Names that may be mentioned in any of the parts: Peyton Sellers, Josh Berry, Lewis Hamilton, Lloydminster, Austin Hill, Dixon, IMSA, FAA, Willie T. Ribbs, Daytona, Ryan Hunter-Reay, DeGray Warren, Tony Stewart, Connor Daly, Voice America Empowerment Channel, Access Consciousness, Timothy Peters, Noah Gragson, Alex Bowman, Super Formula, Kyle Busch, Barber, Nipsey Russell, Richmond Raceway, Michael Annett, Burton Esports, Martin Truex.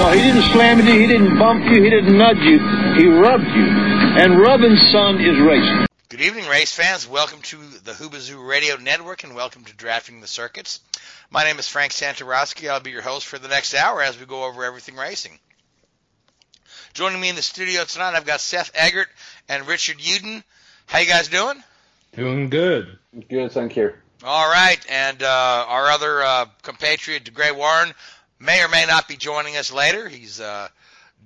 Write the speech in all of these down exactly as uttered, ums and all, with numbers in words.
No, he didn't slam you, he didn't bump you, he didn't nudge you, he rubbed you. And rubbing, son, is racing. Good evening, race fans. Welcome to the Whoobazoo Radio Network and welcome to Drafting the Circuits. My name is Frank Santoroski. I'll be your host for the next hour as we go over everything racing. Joining me in the studio tonight, I've got Seth Eggert and Richard Uden. How you guys doing? Doing good. Good, thank you. All right, and uh, our other uh, compatriot, DeGray Warren, may or may not be joining us later. He's uh,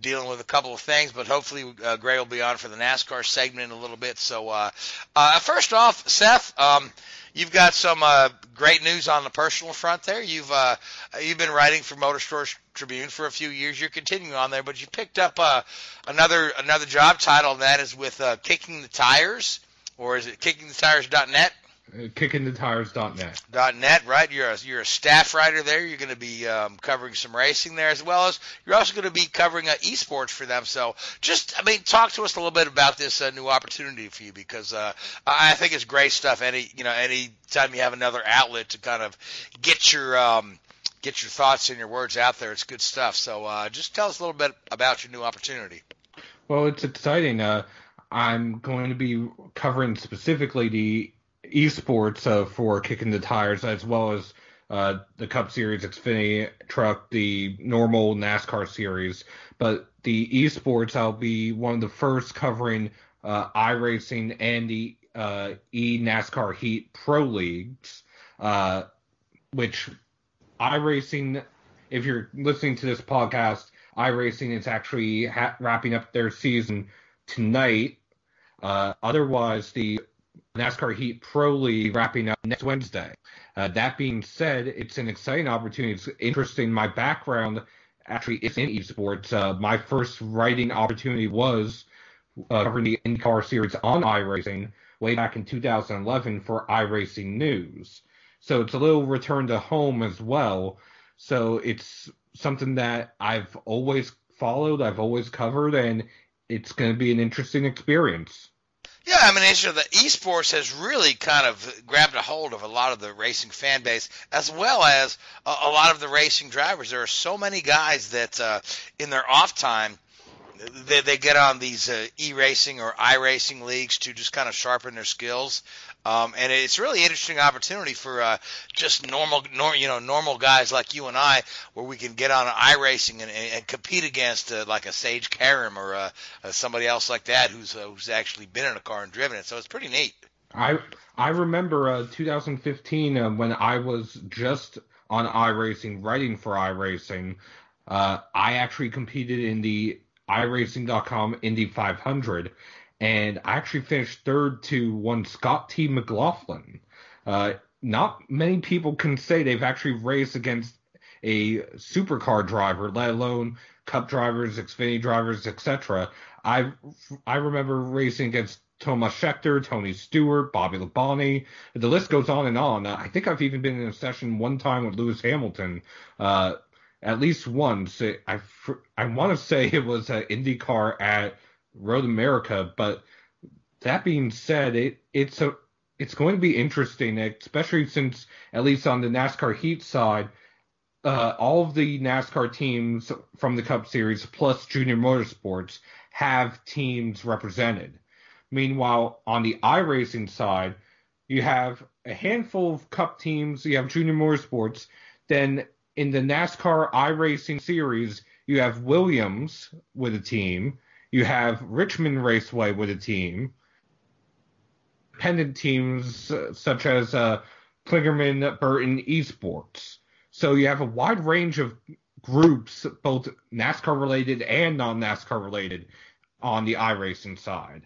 dealing with a couple of things, but hopefully uh, Gray will be on for the NASCAR segment in a little bit. So uh, uh, first off, Seth, um, you've got some uh, great news on the personal front there. You've uh, you've been writing for Motorsports Tribune for a few years. You're continuing on there, but you picked up uh, another another job title, and that is with uh, Kicking the Tires, or is it kicking the tires dot net? kicking the tires dot net. .net, right? You're a, you're a staff writer there. You're going to be um, covering some racing there, as well as you're also going to be covering uh, esports for them. So just, I mean, talk to us a little bit about this uh, new opportunity for you, because uh, I think it's great stuff. Any, you know, any time you have another outlet to kind of get your um, get your thoughts and your words out there, it's good stuff. So uh, just tell us a little bit about your new opportunity. Well, it's exciting. Uh, I'm going to be covering specifically the esports uh, for Kicking the Tires, as well as uh, the Cup Series, Xfinity Truck, the normal NASCAR series. But the esports, I'll be one of the first covering uh, iRacing and the uh, eNASCAR Heat Pro Leagues, uh, which iRacing, if you're listening to this podcast, iRacing is actually ha- wrapping up their season tonight. Uh, otherwise, the NASCAR Heat Pro League wrapping up next Wednesday. Uh, that being said, it's an exciting opportunity. It's interesting. My background actually is in esports. Uh, my first writing opportunity was uh, covering the IndyCar series on iRacing way back in two thousand eleven for iRacing News. So it's a little return to home as well. So it's something that I've always followed, I've always covered, and it's going to be an interesting experience. Yeah, I mean, it's, you know, the esports has really kind of grabbed a hold of a lot of the racing fan base, as well as a, a lot of the racing drivers. There are so many guys that uh, in their off time, they, they get on these uh, e-racing or iRacing leagues to just kind of sharpen their skills. Um, and it's a really interesting opportunity for uh, just normal, nor, you know, normal guys like you and I, where we can get on iRacing and, and compete against uh, like a Sage Karam or uh, uh, somebody else like that who's uh, who's actually been in a car and driven it. So it's pretty neat. I I remember uh, twenty fifteen uh, when I was just on iRacing writing for iRacing. Uh, I actually competed in the iRacing dot com Indy five hundred. And I actually finished third to one Scott T. McLaughlin. Uh, not many people can say they've actually raced against a supercar driver, let alone Cup drivers, Xfinity drivers, et cetera. I I remember racing against Thomas Schechter, Tony Stewart, Bobby Labonte. The list goes on and on. I think I've even been in a session one time with Lewis Hamilton, uh, at least once. I, I, I want to say it was an IndyCar at Road America. But that being said, it it's a it's going to be interesting, especially since, at least on the NASCAR heat side, uh, all of the NASCAR teams from the Cup Series plus Junior Motorsports have teams represented. Meanwhile, on the iRacing side, you have a handful of Cup teams, you have Junior Motorsports, then in the NASCAR iRacing series, you have Williams with a team, you have Richmond Raceway with a team, independent teams uh, such as uh, Klingerman, Burton, Esports. So you have a wide range of groups, both NASCAR-related and non-NASCAR-related, on the iRacing side.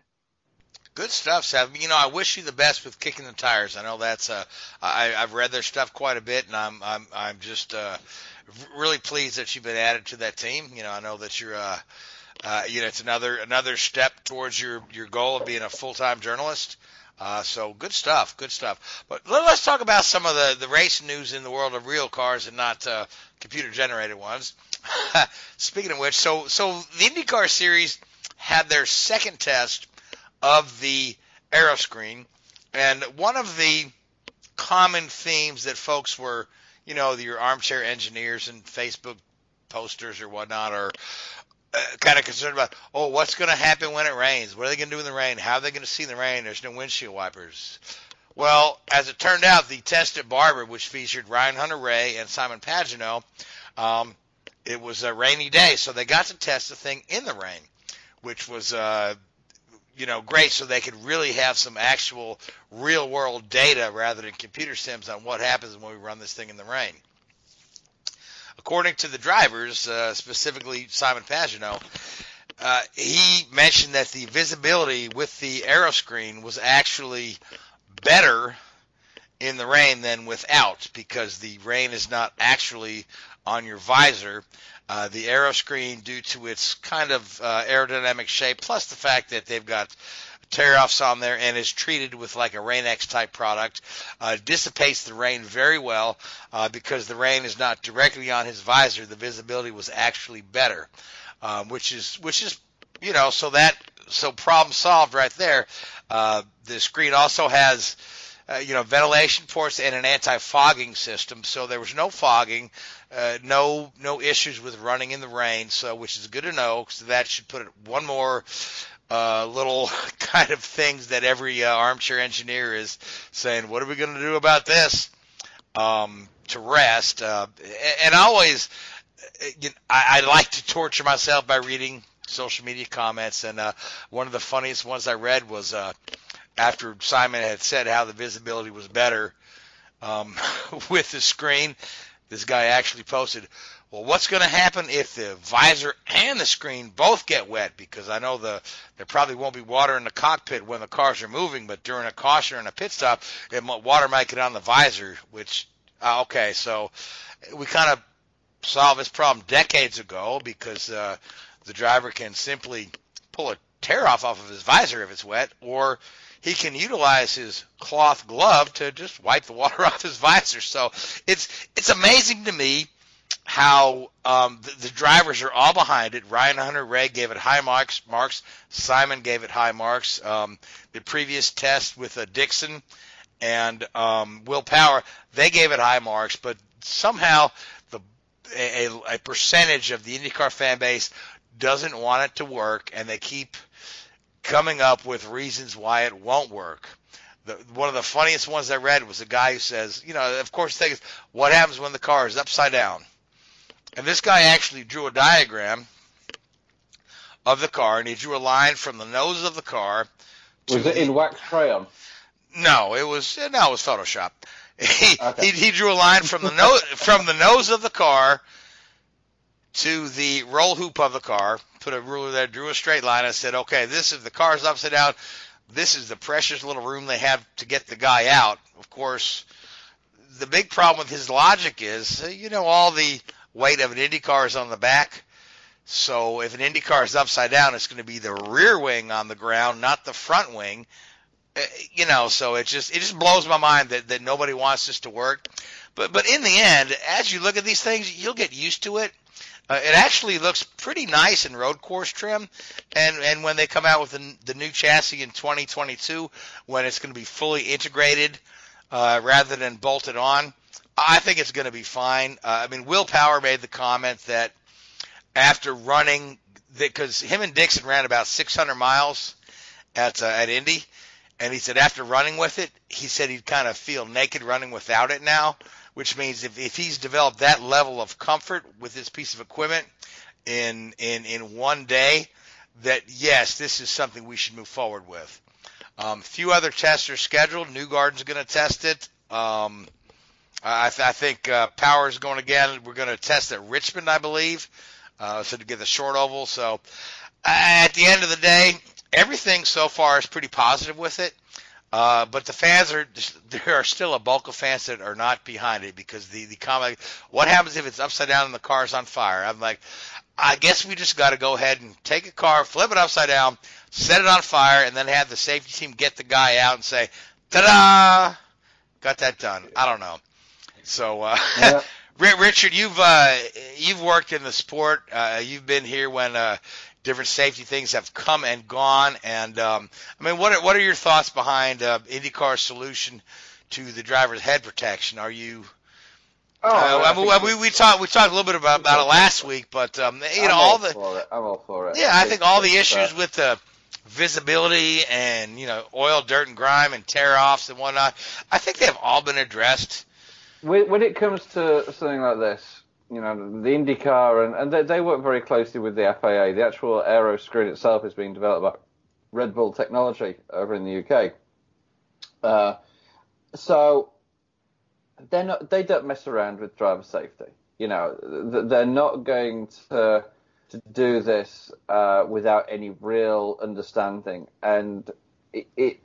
Good stuff, Seth. You know, I wish you the best with kicking the tires. I know that's uh, I, I've read their stuff quite a bit, and I'm I'm I'm just uh, really pleased that you've been added to that team. You know, I know that you're uh, uh, you know, it's another another step towards your, your goal of being a full-time journalist. Uh, so good stuff, good stuff. But let, let's talk about some of the, the race news in the world of real cars and not uh, computer generated ones. Speaking of which, so so the IndyCar series had their second test of the aero screen, and one of the common themes that folks were, you know, your armchair engineers and Facebook posters or whatnot are uh, kind of concerned about, oh, what's going to happen when it rains? What are they going to do in the rain? How are they going to see the rain? There's no windshield wipers. Well, as it turned out, the test at Barber, which featured Ryan Hunter-Reay and Simon Pagenaud, um, it was a rainy day, so they got to test the thing in the rain, which was uh, you know, great, so they could really have some actual real-world data rather than computer sims on what happens when we run this thing in the rain. According to the drivers, uh, specifically Simon Pagenaud, uh, he mentioned that the visibility with the aero screen was actually better in the rain than without, because the rain is not actually on your visor. Uh, the aero screen, due to its kind of uh, aerodynamic shape, plus the fact that they've got tear-offs on there and is treated with like a Rain-X type product, uh, dissipates the rain very well uh, because the rain is not directly on his visor. The visibility was actually better, um, which is which is you know so that so problem solved right there. Uh, the screen also has Uh, you know, ventilation ports and an anti-fogging system, so there was no fogging, uh, no no issues with running in the rain, so which is good to know. So that should put it one more uh, little kind of things that every uh, armchair engineer is saying, what are we going to do about this? Um, to rest, uh, and always, you know, I, I like to torture myself by reading social media comments, and uh, one of the funniest ones I read was. Uh, After Simon had said how the visibility was better um, with the screen, this guy actually posted, well, what's going to happen if the visor and the screen both get wet? Because I know the there probably won't be water in the cockpit when the cars are moving, but during a caution and a pit stop, it, water might get on the visor, which, uh, okay, so we kind of solved this problem decades ago because uh, the driver can simply pull a tear-off off of his visor if it's wet, or he can utilize his cloth glove to just wipe the water off his visor. So it's it's amazing to me how um, the, the drivers are all behind it. Ryan Hunter-Reay gave it high marks. marks. Simon gave it high marks. Um, the previous test with uh, Dixon and um, Will Power, they gave it high marks. But somehow the a, a percentage of the IndyCar fan base doesn't want it to work, and they keep coming up with reasons why it won't work. The, one of the funniest ones I read was a guy who says, you know, of course, things, what happens when the car is upside down? And this guy actually drew a diagram of the car, and he drew a line from the nose of the car. To was it the, in wax crayon? No, it was no, it was Photoshop. He, okay. he, he drew a line from the nose from the nose of the car to the roll hoop of the car, put a ruler there, drew a straight line, and said, okay, this is the car's upside down. This is the precious little room they have to get the guy out. Of course, the big problem with his logic is, you know, all the weight of an Indy car is on the back. So if an Indy car is upside down, it's going to be the rear wing on the ground, not the front wing. You know, so it just it just blows my mind that, that nobody wants this to work. But, but in the end, as you look at these things, you'll get used to it. Uh, it actually looks pretty nice in road course trim, and, and when they come out with the, the new chassis in twenty twenty-two, when it's going to be fully integrated uh, rather than bolted on, I think it's going to be fine. Uh, I mean, Will Power made the comment that after running, because him and Dixon ran about six hundred miles at uh, at Indy, and he said after running with it, he said he'd kind of feel naked running without it now, which means if, if he's developed that level of comfort with this piece of equipment in in, in one day, that, yes, this is something we should move forward with. A um, few other tests are scheduled. Newgarden's going to test it. Um, I, th- I think uh, Power's going again. We're going to test at Richmond, I believe, uh, so to get the short oval. So uh, at the end of the day, everything so far is pretty positive with it. Uh, but the fans are, there are still a bulk of fans that are not behind it because the, the comment, what happens if it's upside down and the car's on fire? I'm like, I guess we just got to go ahead and take a car, flip it upside down, set it on fire, and then have the safety team get the guy out and say, ta-da, got that done. I don't know. So, uh, yeah. Richard, you've, uh, you've worked in the sport. Uh, you've been here when, uh, different safety things have come and gone, and um, I mean, what are, what are your thoughts behind uh, IndyCar's solution to the driver's head protection? Are you? Oh, uh, I mean, I mean, we, we talked we talked a little bit about, about it last week, but um, you know, I'm all the for it. I'm all for it. Yeah, I think all the issues with the visibility and you know oil, dirt, and grime and tear offs and whatnot, I think they have all been addressed. When, when it comes to something like this, you know, the IndyCar, and, and they, they work very closely with the F A A. The actual aero screen itself is being developed by Red Bull Technology over in the U K. Uh, so they're not, they don't mess around with driver safety. You know, they're not going to to do this uh, without any real understanding. And it, it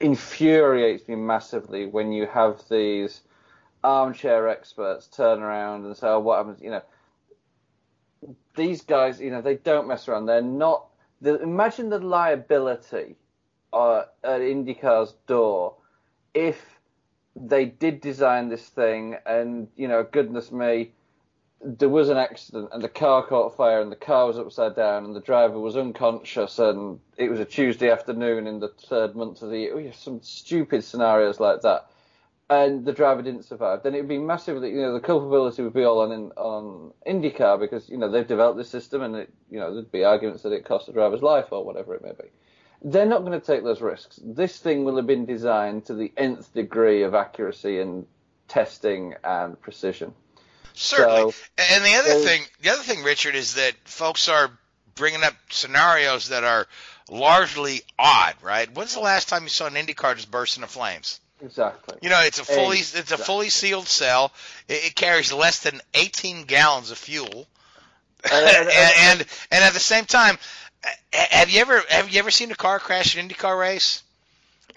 infuriates me massively when you have these armchair experts turn around and say, oh, what happens, you know, these guys, you know, they don't mess around. They're not, the, imagine the liability uh, at IndyCar's door if they did design this thing and, you know, goodness me, there was an accident and the car caught fire and the car was upside down and the driver was unconscious and it was a Tuesday afternoon in the third month of the year. Oh, yeah, some stupid scenarios like that. And the driver didn't survive, then it would be massively, you know, the culpability would be all on in, on IndyCar because, you know, they've developed this system and, it, you know, there'd be arguments that it cost the driver's life or whatever it may be. They're not going to take those risks. This thing will have been designed to the nth degree of accuracy and testing and precision. Certainly. So, and the other thing, the other thing, Richard, is that folks are bringing up scenarios that are largely odd, right? When's the last time you saw an IndyCar just burst into flames? Exactly. You know, it's a fully exactly. it's a fully sealed cell. It, it carries less than eighteen gallons of fuel, and, and, and and at the same time, have you ever have you ever seen a car crash in an IndyCar race?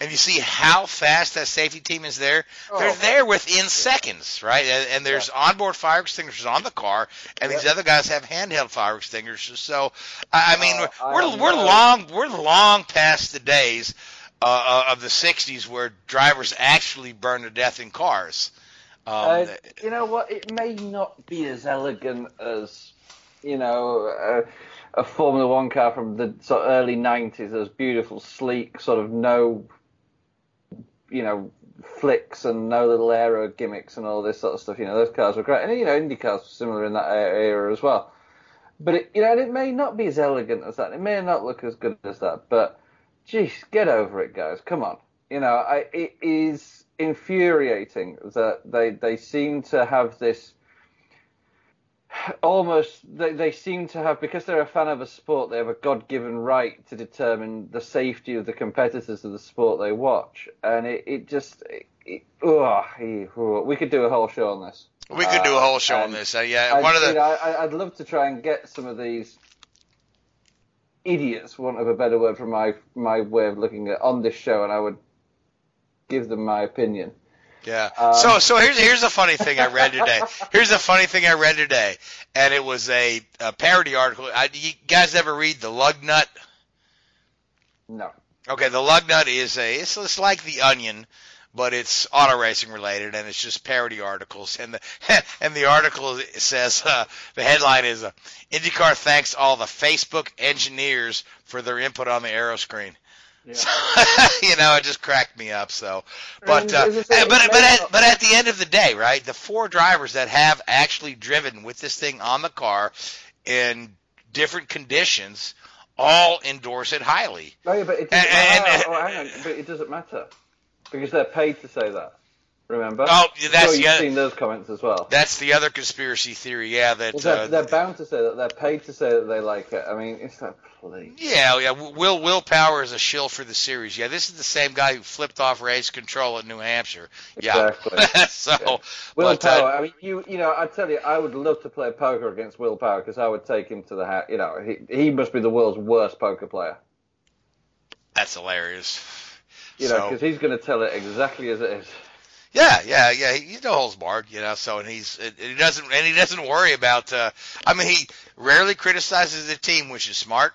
And you see how fast that safety team is there. Oh, They're there within seconds, right? And, and there's yeah. onboard fire extinguishers on the car, and yep. these other guys have handheld fire extinguishers. So, I, I mean, uh, we're I we're, we're long we're long past the days Uh, of the sixties where drivers actually burn to death in cars. Um, uh, you know what? It may not be as elegant as, you know, a, a Formula One car from the sort of early nineties, those beautiful, sleek, sort of no, you know, flicks and no little aero gimmicks and all this sort of stuff. You know, those cars were great. And, you know, Indy cars were similar in that era as well. But, it, you know, it may not be as elegant as that. It may not look as good as that, but jeez, get over it, guys. Come on. You know, I, it is infuriating that they they seem to have this almost, they, they seem to have, because they're a fan of a sport, they have a God-given right to determine the safety of the competitors of the sport they watch. And it, it just, it, it, oh, we could do a whole show on this. We could uh, do a whole show on this. Uh, yeah, one I, of the... you know, I, I'd love to try and get some of these idiots, want of a better word from my my way of looking at, on this show, and I would give them my opinion. Yeah. Um, so so here's here's a funny thing I read today. Here's a funny thing I read today, and it was a, a parody article. I, you guys ever read The Lug Nut? No. Okay, The Lug Nut is a it's, it's like The Onion, but it's auto racing related, and it's just parody articles. And the and the article says, uh, the headline is, uh, IndyCar thanks all the Facebook engineers for their input on the aero screen. Yeah. So, you know, it just cracked me up. So, but uh, but but at, but at the end of the day, right? The four drivers that have actually driven with this thing on the car in different conditions all endorse it highly. No, yeah, but it doesn't and, matter. And, oh, hang on. But it doesn't matter because they're paid to say that. Remember? Oh, that's sure you've other, seen those comments as well. That's the other conspiracy theory, yeah. That well, they're, uh, they're bound to say that. They're paid to say that they like it. I mean, it's like, please. Yeah, yeah. Will Will Power is a shill for the series. Yeah, this is the same guy who flipped off race control at New Hampshire. Yeah. Exactly. so, yeah. Will but, Power. Uh, I mean, you you know, I tell you, I would love to play poker against Will Power because I would take him to the house. You know, he he must be the world's worst poker player. That's hilarious. You so, know, because he's going to tell it exactly as it is. Yeah, yeah, yeah. He's no holds barred, you know. So, and he's he doesn't and he doesn't worry about. Uh, I mean, he rarely criticizes the team, which is smart.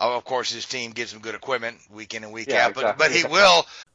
Oh, of course, his team gives him good equipment week in and week yeah, out, but exactly. but he will.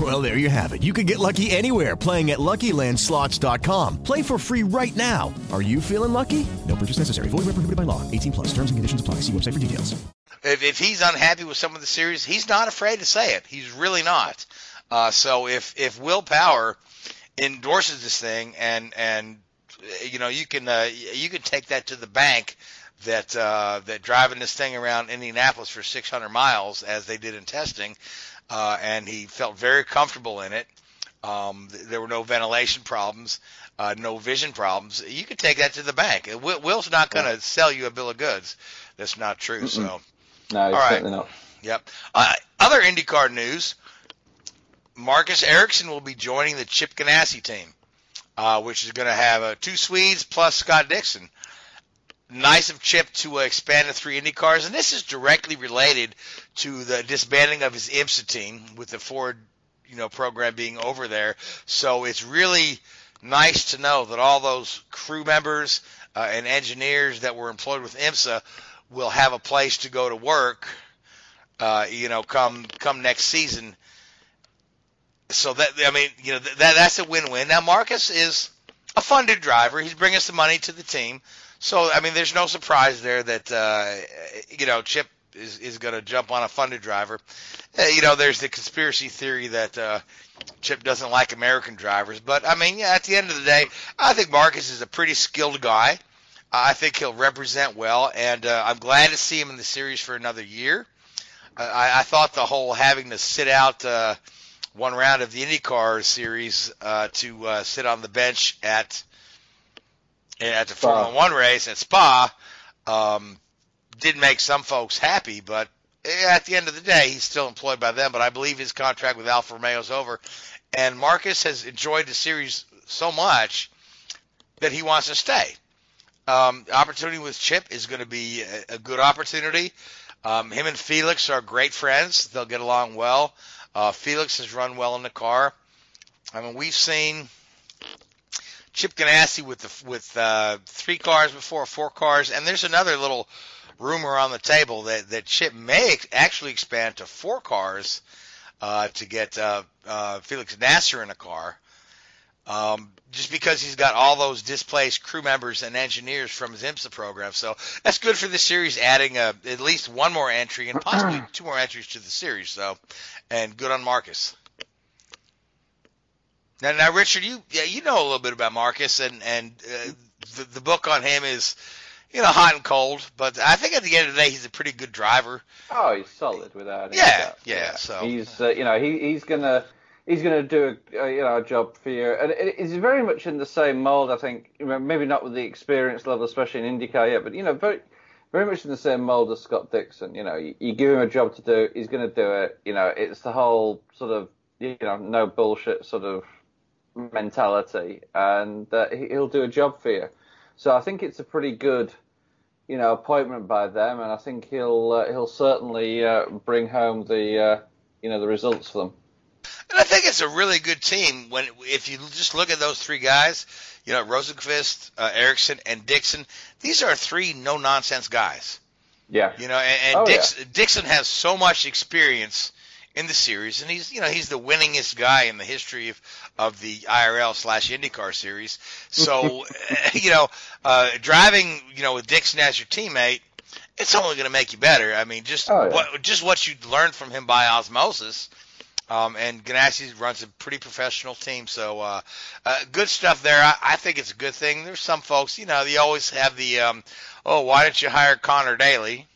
Well, there you have it. You can get lucky anywhere, playing at Lucky Land Slots dot com. Play for free right now. Are you feeling lucky? No purchase necessary. Void where prohibited by law. eighteen plus. Terms and conditions apply. See website for details. If, if he's unhappy with some of the series, he's not afraid to say it. He's really not. Uh, so if, if Will Power endorses this thing, and and you know you can uh, you can take that to the bank that uh, that driving this thing around Indianapolis for six hundred miles as they did in testing, uh, and he felt very comfortable in it. Um, there were no ventilation problems, uh, no vision problems. You could take that to the bank. Will, Will's not going to yeah. sell you a bill of goods. That's not true. Mm-mm. So, no, it's all right. Not. Yep. Uh, other IndyCar news: Marcus Ericsson will be joining the Chip Ganassi team, uh, which is going to have uh, two Swedes plus Scott Dixon. Nice of Chip to uh, expand to three IndyCars, and this is directly related to the disbanding of his IMSA team with the Ford, you know, program being over there. So it's really nice to know that all those crew members uh, and engineers that were employed with IMSA will have a place to go to work, uh, you know, come come next season. So that I mean, you know, that that's a win-win. Now Marcus is a funded driver; he's bringing some money to the team. So I mean, there's no surprise there that uh, you know Chip is is going to jump on a funded driver. You know, there's the conspiracy theory that uh, Chip doesn't like American drivers, but I mean, yeah, at the end of the day, I think Marcus is a pretty skilled guy. I think he'll represent well, and uh, I'm glad to see him in the series for another year. I, I thought the whole having to sit out uh, one round of the IndyCar series uh, to uh, sit on the bench at at the Spa. Formula One race at Spa um, did make some folks happy, but at the end of the day, he's still employed by them. But I believe his contract with Alfa Romeo is over, and Marcus has enjoyed the series so much that he wants to stay. Um, opportunity with Chip is going to be a, a good opportunity. Um, him and Felix are great friends. They'll get along well. Uh, Felix has run well in the car. I mean, we've seen Chip Ganassi with the, with uh, three cars before, four cars, and there's another little rumor on the table that, that Chip may ex- actually expand to four cars uh, to get uh, uh, Felix Nasser in a car. Um, just because he's got all those displaced crew members and engineers from his IMSA program. So that's good for the series, adding a, at least one more entry and possibly two more entries to the series. So, and good on Marcus. Now, now Richard, you yeah, you know a little bit about Marcus, and, and uh, the, the book on him is you know, hot and cold. But I think at the end of the day, he's a pretty good driver. Oh, he's solid without any yeah, doubt. Yeah, yeah. So he's, uh, you know, he he's gonna he's gonna do a, you know a job for you, and it's very much in the same mold. I think maybe not with the experience level, especially in IndyCar yet, but you know, very. Very much in the same mold as Scott Dixon. You know, you, you give him a job to do, he's going to do it. You know, it's the whole sort of, you know, no bullshit sort of mentality, and uh, he, he'll do a job for you. So I think it's a pretty good, you know, appointment by them, and I think he'll uh, he'll certainly uh, bring home the uh, you know the results for them. And I think it's a really good team when if you just look at those three guys. You know, Rosenqvist, uh, Ericsson, and Dixon. These are three no-nonsense guys. Yeah. You know, and, and oh, Dix, yeah. Dixon has so much experience in the series, and he's, you know, he's the winningest guy in the history of, of the I R L slash IndyCar series. So, you know, uh, driving, you know, with Dixon as your teammate, it's only going to make you better. I mean, just oh, yeah. what just what you learn from him by osmosis. Um, and Ganassi runs a pretty professional team, so uh, uh, good stuff there. I, I think it's a good thing. There's some folks, you know, they always have the, um, oh, why don't you hire Connor Daly?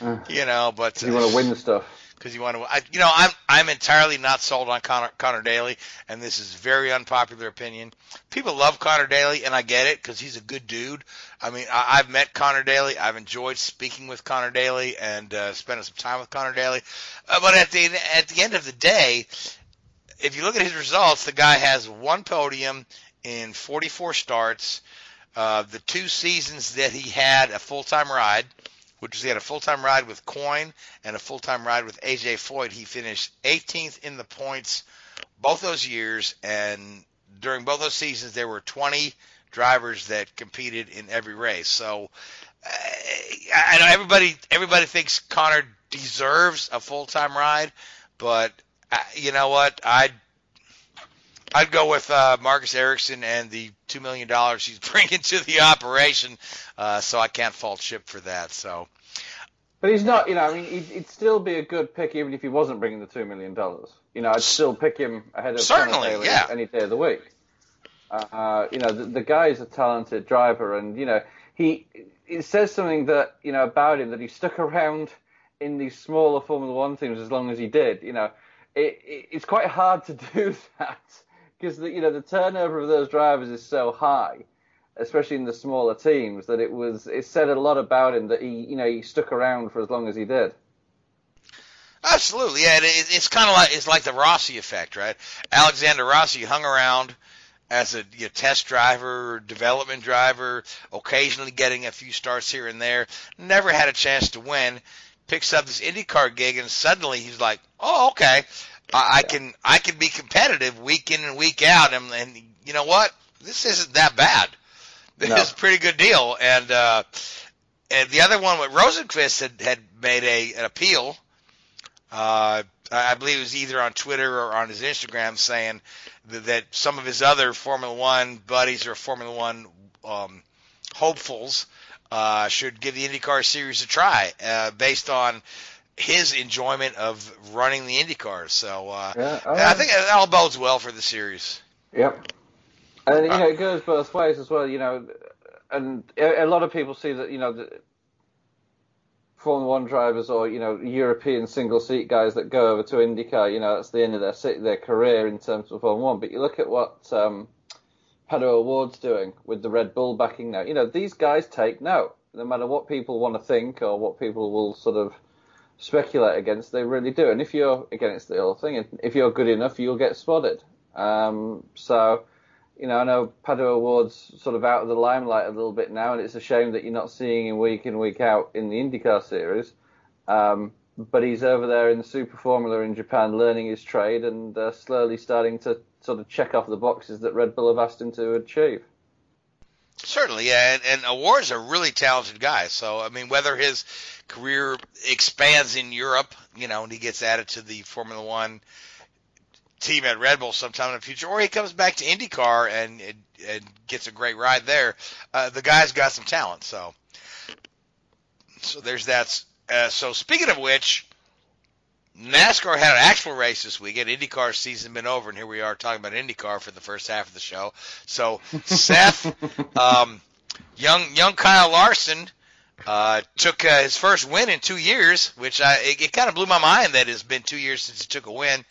Uh, you know, but you want to win the stuff because you want to. I, you know, I'm I'm entirely not sold on Connor Connor Daly, and this is very unpopular opinion. People love Connor Daly, and I get it because he's a good dude. I mean, I, I've met Connor Daly. I've enjoyed speaking with Connor Daly and uh, spending some time with Connor Daly. Uh, but at the at the end of the day, if you look at his results, the guy has one podium in forty-four starts. Uh, the two seasons that he had a full-time ride, which was he had a full-time ride with Coyne and a full-time ride with A J Foyt, he finished eighteenth in the points both those years. And during both those seasons, there were twenty drivers that competed in every race. So uh, I know everybody everybody thinks Connor deserves a full-time ride, but uh, you know what? I'd I'd go with uh, Marcus Ericsson and the two million dollars he's bringing to the operation, uh, so I can't fault Chip for that. So, but he's not, you know, I mean, he'd, he'd still be a good pick even if he wasn't bringing the two million dollars. You know, I'd still pick him ahead of certainly, Connor Daly yeah. any day of the week. Uh, you know, the, the guy is a talented driver, and, you know, he it says something that, you know, about him, that he stuck around in these smaller Formula One teams as long as he did. You know, it, it, it's quite hard to do that because, you know, the turnover of those drivers is so high, especially in the smaller teams, that it was it said a lot about him that he, you know, he stuck around for as long as he did. Absolutely, yeah. It, it's kind of like, it's like the Rossi effect, right? Alexander Rossi hung around as a you know, test driver, development driver, occasionally getting a few starts here and there, never had a chance to win, picks up this IndyCar gig, and suddenly he's like, oh, okay, I, I can I can be competitive week in and week out, and, and you know what? This isn't that bad. This no. is a pretty good deal. And uh, and the other one, with Rosenqvist had, had made a an appeal, uh, I believe it was either on Twitter or on his Instagram, saying that some of his other Formula One buddies or Formula One um, hopefuls uh, should give the IndyCar series a try uh, based on his enjoyment of running the IndyCars. So uh, yeah, oh, I think it all bodes well for the series. Yep. And, you know, it goes both ways as well, you know. And a lot of people see that, you know, the Formula One drivers or, you know, European single-seat guys that go over to IndyCar, you know, that's the end of their their career in terms of Formula One. But you look at what um, Pato O'Ward's doing with the Red Bull backing now. You know, these guys take note. No matter what people want to think or what people will sort of speculate against, they really do. And if you're against the whole thing, if you're good enough, you'll get spotted. Um, so, you know, I know Pato O'Ward's sort of out of the limelight a little bit now, and it's a shame that you're not seeing him week in, week out in the IndyCar series. Um, but he's over there in the Super Formula in Japan learning his trade and uh, slowly starting to sort of check off the boxes that Red Bull have asked him to achieve. Certainly, yeah, and, and O'Ward's a really talented guy. So, I mean, whether his career expands in Europe, you know, and he gets added to the Formula One team at Red Bull sometime in the future, or he comes back to IndyCar and, and, and gets a great ride there. Uh, the guy's got some talent, so so there's that. Uh, so speaking of which, NASCAR had an actual race this weekend. IndyCar season been over, and here we are talking about IndyCar for the first half of the show. So Seth, um, young young Kyle Larson uh, took uh, his first win in two years, which I it, it kind of blew my mind that it's been two years since he took a win.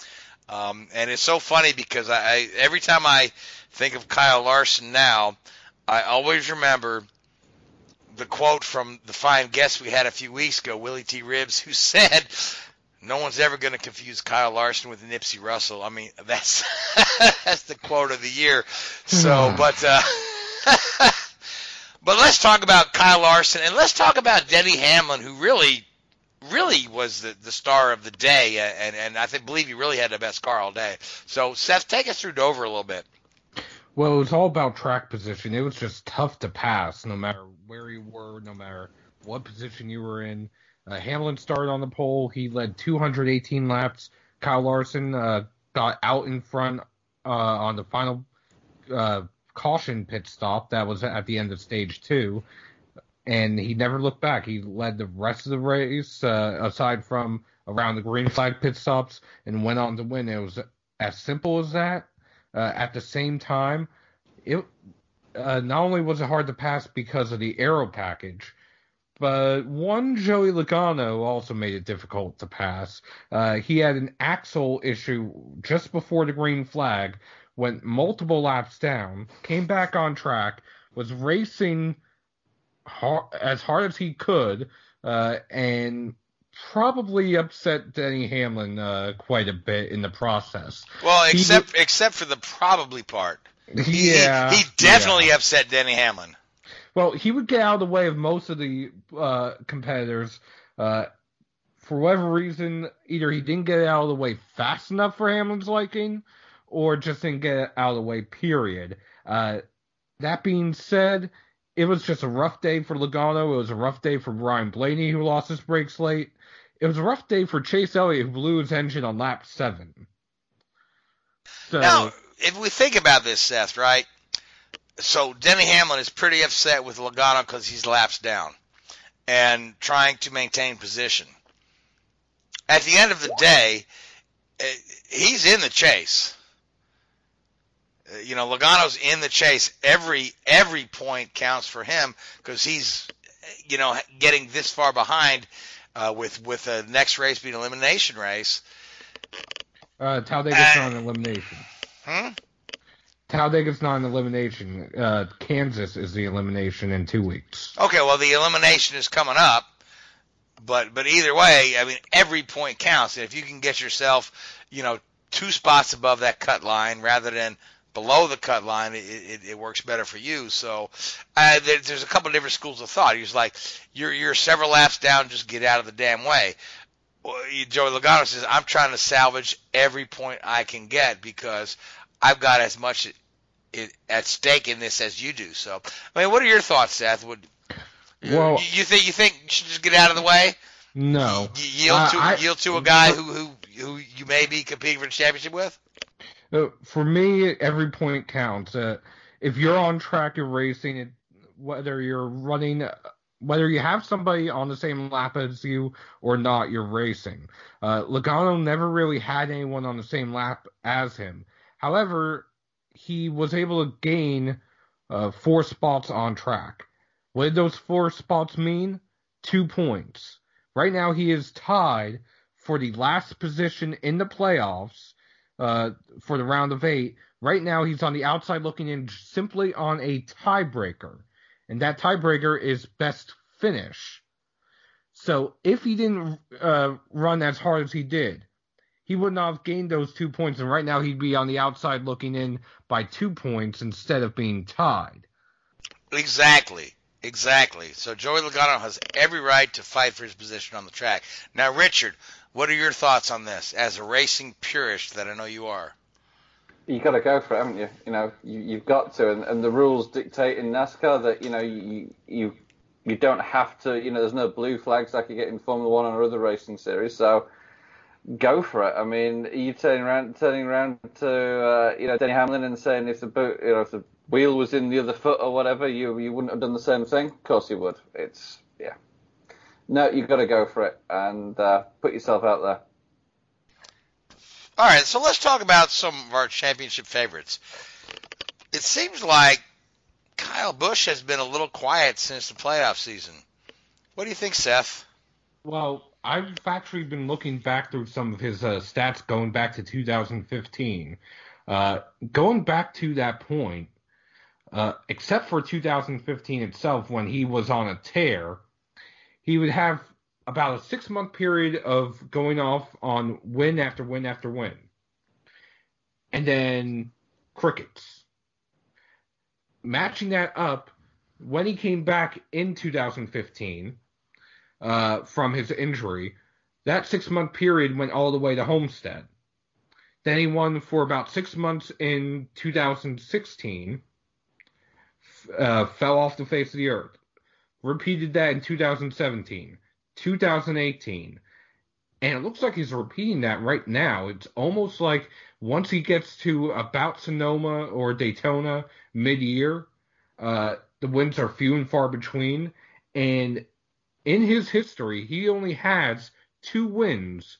Um, and it's so funny because I, I every time I think of Kyle Larson now, I always remember the quote from the fine guest we had a few weeks ago, Willie T. Ribbs, who said, "No one's ever going to confuse Kyle Larson with Nipsey Russell." I mean, that's that's the quote of the year. So, but uh, but let's talk about Kyle Larson, and let's talk about Denny Hamlin, who really, really was the, the star of the day, and and I think, believe he really had the best car all day. So, Seth, take us through Dover a little bit. Well, it was all about track position. It was just tough to pass, no matter where you were, no matter what position you were in. Uh, Hamlin started on the pole. He led two hundred eighteen laps. Kyle Larson uh, got out in front uh, on the final uh, caution pit stop. That was at the end of stage two, and he never looked back. He led the rest of the race, uh, aside from around the green flag pit stops, and went on to win. It was as simple as that. Uh, at the same time, it uh, not only was it hard to pass because of the aero package, but one Joey Logano also made it difficult to pass. Uh, he had an axle issue just before the green flag, went multiple laps down, came back on track, was racing hard, as hard as he could, uh, and probably upset Denny Hamlin uh, quite a bit in the process. Well, except he, except for the probably part. He, yeah. He, he definitely yeah. upset Denny Hamlin. Well, he would get out of the way of most of the uh, competitors. Uh, for whatever reason, either he didn't get out of the way fast enough for Hamlin's liking, or just didn't get out of the way, period. Uh, that being said, it was just a rough day for Logano. It was a rough day for Ryan Blaney, who lost his brakes late. It was a rough day for Chase Elliott, who blew his engine on lap seven. So, now, if we think about this, Seth, right? So Denny Hamlin is pretty upset with Logano because he's laps down and trying to maintain position. At the end of the day, he's in the chase. You know, Logano's in the chase. Every every point counts for him because he's, you know, getting this far behind uh, with with the next race being an elimination race. Uh, Talladega on uh, elimination. Hmm. Talladega not an elimination. Uh, Kansas is the elimination in two weeks. Okay, well, the elimination is coming up, but but either way, I mean, every point counts. And if you can get yourself, you know, two spots above that cut line rather than below the cut line, it, it, it works better for you. So uh, there, there's a couple of different schools of thought. He's like, you're you're several laps down, just get out of the damn way. Joey Logano says, I'm trying to salvage every point I can get because I've got as much It, at stake in this as you do. So, I mean, what are your thoughts, Seth? Would well, you, you think you think you should just get out of the way? No, you yield to uh, I, yield to a guy who, who who you may be competing for the championship with. For me, every point counts. Uh, if you're on track, you're racing, whether you're running, whether you have somebody on the same lap as you or not, you're racing. Uh, Logano never really had anyone on the same lap as him. However, he was able to gain uh, four spots on track. What did those four spots mean? Two points. Right now he is tied for the last position in the playoffs uh, for the round of eight. Right now he's on the outside looking in simply on a tiebreaker, and that tiebreaker is best finish. So if he didn't uh, run as hard as he did, he would not have gained those two points, and right now he'd be on the outside looking in by two points instead of being tied. Exactly. Exactly. So Joey Logano has every right to fight for his position on the track. Now, Richard, what are your thoughts on this as a racing purist that I know you are? You've got to go for it, haven't you? You know, you, you've got to, and, and the rules dictate in NASCAR that, you know, you, you you don't have to, you know, there's no blue flags like you get in Formula One or other racing series, so go for it. I mean, you turning around, turning around to uh, you know Denny Hamlin and saying if the boot, you know, if the wheel was in the other foot or whatever, you you wouldn't have done the same thing. Of course you would. It's yeah. No, you've got to go for it and uh, put yourself out there. All right, so let's talk about some of our championship favorites. It seems like Kyle Busch has been a little quiet since the playoff season. What do you think, Seth? Well, I've actually been looking back through some of his uh, stats going back to two thousand fifteen. Uh, going back to that point, uh, except for two thousand fifteen itself when he was on a tear, he would have about a six-month period of going off on win after win after win. And then crickets. Matching that up, when he came back in two thousand fifteen uh, from his injury, that six-month period went all the way to Homestead. Then he won for about six months in two thousand sixteen, uh, fell off the face of the earth. Repeated that in two thousand seventeen, two thousand eighteen, and it looks like he's repeating that right now. It's almost like once he gets to about Sonoma or Daytona mid-year, uh, the wins are few and far between, and in his history, he only has two wins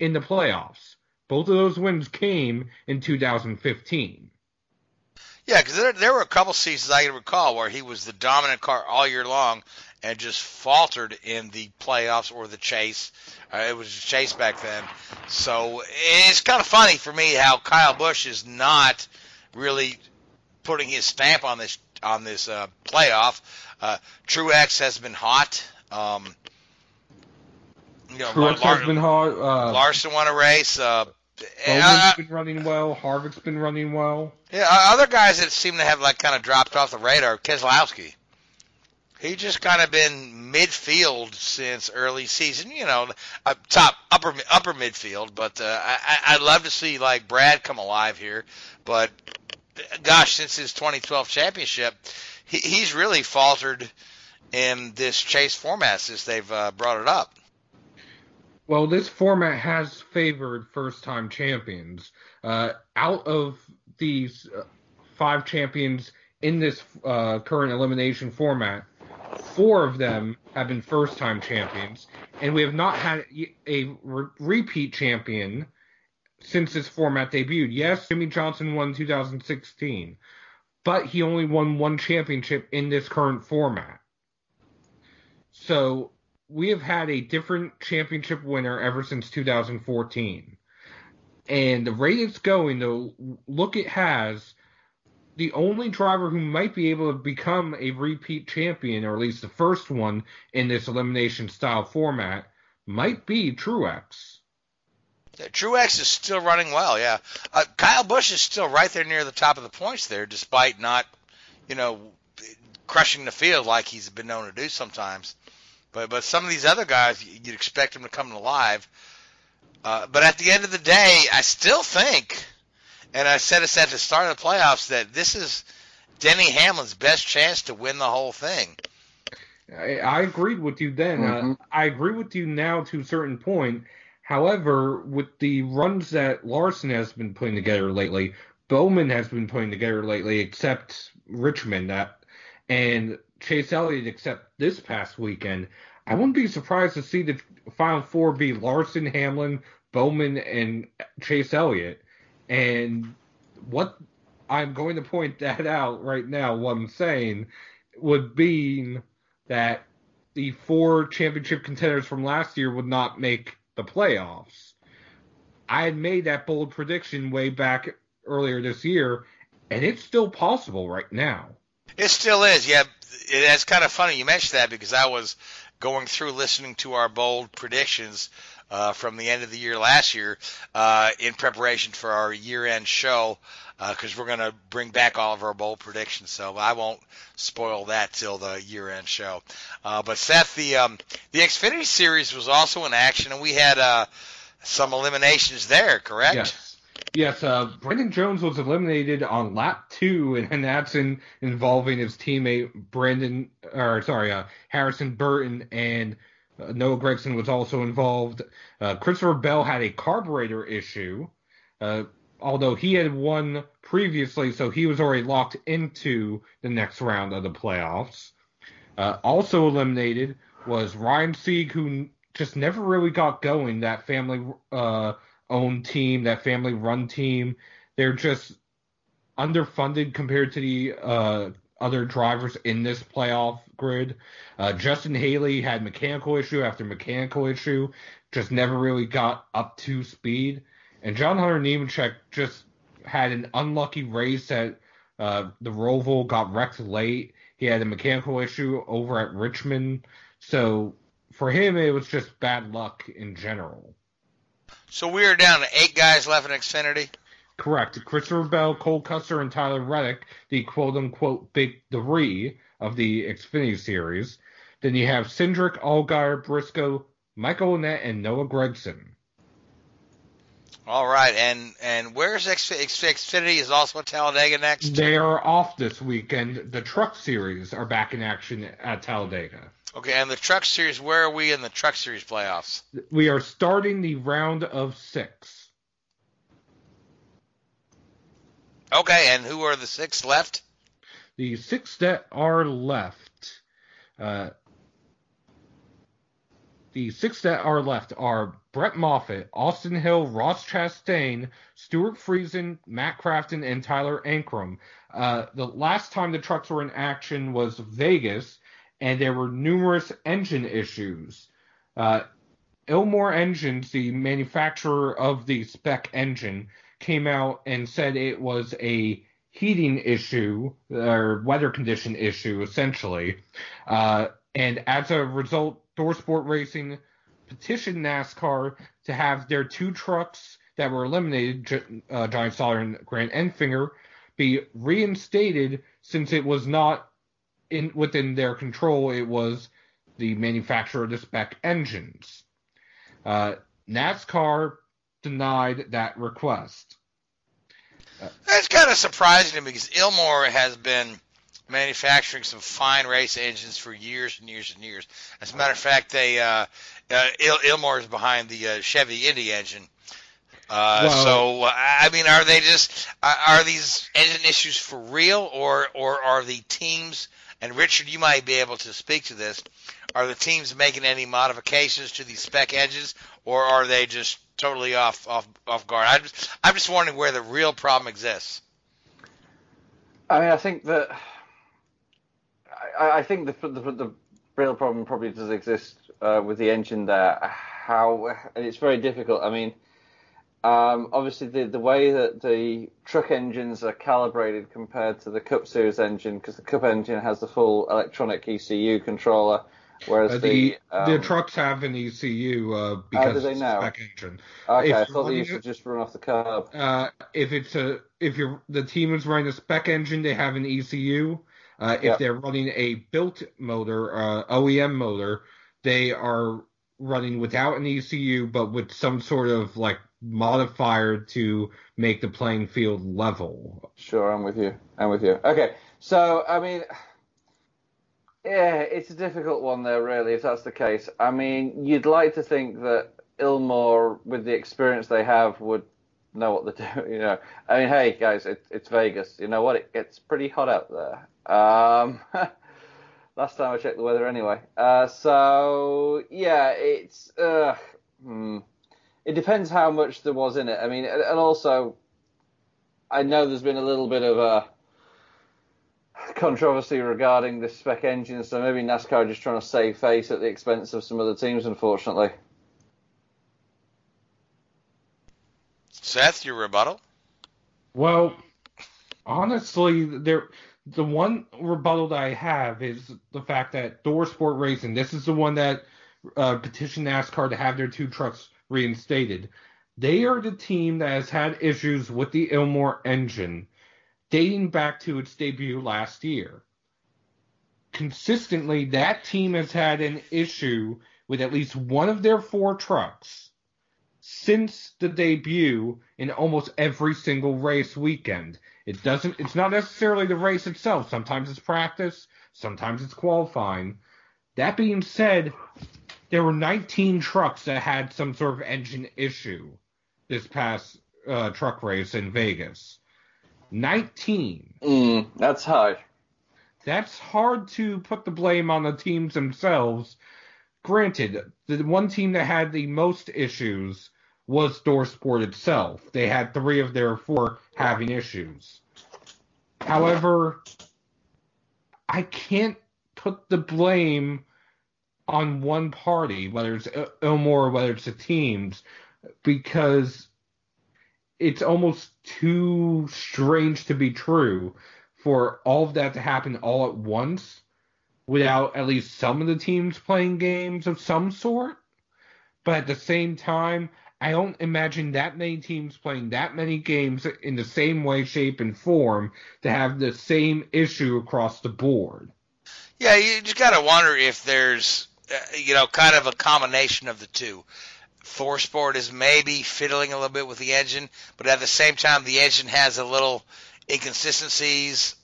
in the playoffs. Both of those wins came in two thousand fifteen. Yeah, because there, there were a couple seasons I can recall where he was the dominant car all year long and just faltered in the playoffs or the chase. Uh, it was a chase back then. So it's kind of funny for me how Kyle Busch is not really putting his stamp on this on this uh, playoff. Uh, Truex has been hot. Um, you know, Truex Lar- has been hot. Uh, Larson won a race. Uh, Bowman's been running well. Harvick's been running well. Yeah, other guys that seem to have like kind of dropped off the radar. Keselowski, he just kind of been midfield since early season. You know, up top upper upper midfield. But uh, I, I'd love to see like Brad come alive here. But gosh, since his twenty twelve championship, he, he's really faltered in this chase format since they've uh, brought it up. Well, this format has favored first-time champions. Uh, out of these uh, five champions in this uh, current elimination format, four of them have been first-time champions, and we have not had a re- repeat champion since this format debuted. Yes, Jimmy Johnson won two thousand sixteen, but he only won one championship in this current format. So we have had a different championship winner ever since two thousand fourteen. And the rate it's going, the look it has, the only driver who might be able to become a repeat champion, or at least the first one in this elimination-style format, might be Truex. Yeah, Truex is still running well, yeah. Uh, Kyle Busch is still right there near the top of the points there, despite not, you know, crushing the field like he's been known to do sometimes. But but some of these other guys, you'd expect them to come alive. Uh, but at the end of the day, I still think, and I said this at the start of the playoffs, that this is Denny Hamlin's best chance to win the whole thing. I, I agreed with you then. Mm-hmm. Uh, I agree with you now to a certain point. However, with the runs that Larson has been putting together lately, Bowman has been putting together lately, except Richmond, uh, and Chase Elliott, except this past weekend, I wouldn't be surprised to see the Final Four be Larson, Hamlin, Bowman, and Chase Elliott. And what I'm going to point that out right now, what I'm saying, would be that the four championship contenders from last year would not make the playoffs. I had made that bold prediction way back earlier this year, and it's still possible right now. It still is, yeah. It's kind of funny you mentioned that because I was going through listening to our bold predictions uh, from the end of the year last year uh, in preparation for our year-end show because uh, we're going to bring back all of our bold predictions. So I won't spoil that till the year-end show. Uh, but, Seth, the um, the Xfinity Series was also in action, and we had uh, some eliminations there, correct? Yes. Yes, uh, Brandon Jones was eliminated on lap two in an accident involving his teammate Brandon, or sorry, uh, Harrison Burton, and uh, Noah Gragson was also involved. Uh, Christopher Bell had a carburetor issue, uh, although he had won previously, so he was already locked into the next round of the playoffs. Uh, also eliminated was Ryan Sieg, who just never really got going. That family uh own team, that family-run team, they're just underfunded compared to the uh, other drivers in this playoff grid. Uh, Justin Haley had mechanical issue after mechanical issue, just never really got up to speed. And John Hunter Nemechek just had an unlucky race at uh, the Roval, got wrecked late. He had a mechanical issue over at Richmond. So for him, it was just bad luck in general. So we are down to eight guys left in Xfinity? Correct. Christopher Bell, Cole Custer, and Tyler Reddick, the quote-unquote big three of the Xfinity Series. Then you have Cindric, Allgaier, Briscoe, Michael Annett, and Noah Gregson. All right, and, and where's X- X- Xfinity is also at Talladega next? They are off this weekend. The Truck Series are back in action at Talladega. Okay, and the Truck Series, where are we in the Truck Series playoffs? We are starting the round of six. Okay, and who are the six left? The six that are left, uh, the six that are left are Brett Moffitt, Austin Hill, Ross Chastain, Stuart Friesen, Matt Crafton, and Tyler Ankrum. Uh, the last time the trucks were in action was Vegas, and there were numerous engine issues. Uh, Ilmor Engines, the manufacturer of the spec engine, came out and said it was a heating issue or weather condition issue, essentially. Uh, and as a result, ThorSport Racing petitioned NASCAR to have their two trucks that were eliminated, uh, Giant Sawyer and Grant Enfinger, be reinstated since it was not in within their control. It was the manufacturer of the spec engines. Uh, NASCAR denied that request. Uh, That's kind of surprising to me because Ilmor has been manufacturing some fine race engines for years and years and years. As a matter of fact, they uh, uh, Il- Ilmor is behind the uh, Chevy Indy engine. Uh, well, so uh, I mean, are they just uh, are these engine issues for real, or or are the teams? And Richard, you might be able to speak to this. Are the teams making any modifications to these spec engines, or are they just totally off off off guard? I'm just, I'm just wondering where the real problem exists. I mean, I think that. I think the, the the real problem probably does exist uh, with the engine there. How and it's very difficult. I mean, um, obviously the the way that the truck engines are calibrated compared to the Cup Series engine, because the Cup engine has the full electronic E C U controller, whereas uh, the the, um, the trucks have an E C U uh, because do they it's know? Spec engine. Okay, if I thought that you should just run off the curb. Uh, if it's a if you're the team is running a spec engine, they have an E C U. Uh, if yep. they're running a built motor, uh, O E M motor, they are running without an E C U, but with some sort of like modifier to make the playing field level. Sure, I'm with you. I'm with you. Okay, so I mean, yeah, it's a difficult one there, really, if that's the case. I mean, you'd like to think that Ilmor, with the experience they have, would know what they're doing. You know, I mean, hey guys, it, it's Vegas. You know what? It gets pretty hot out there. Um, last time I checked the weather anyway. Uh, so yeah, it's, uh, hmm. It depends how much there was in it. I mean, and, and also I know there's been a little bit of a controversy regarding the spec engine. So maybe NASCAR just trying to save face at the expense of some other teams, unfortunately. Seth, your rebuttal? Well, honestly, there... The one rebuttal that I have is the fact that ThorSport Racing, this is the one that uh, petitioned NASCAR to have their two trucks reinstated. They are the team that has had issues with the Ilmor engine dating back to its debut last year. Consistently, that team has had an issue with at least one of their four trucks since the debut in almost every single race weekend. It doesn't. It's not necessarily the race itself. Sometimes it's practice. Sometimes it's qualifying. That being said, there were nineteen trucks that had some sort of engine issue this past uh, truck race in Vegas. nineteen. Mm, that's hard. That's hard to put the blame on the teams themselves. Granted, the one team that had the most issues was ThorSport itself. They had three of their four having issues. However, I can't put the blame on one party, whether it's Elmore or whether it's the teams, because it's almost too strange to be true for all of that to happen all at once without at least some of the teams playing games of some sort. But at the same time, I don't imagine that many teams playing that many games in the same way, shape, and form to have the same issue across the board. Yeah, you just got to wonder if there's, uh, you know, kind of a combination of the two. Forsport is maybe fiddling a little bit with the engine, but at the same time, the engine has a little inconsistencies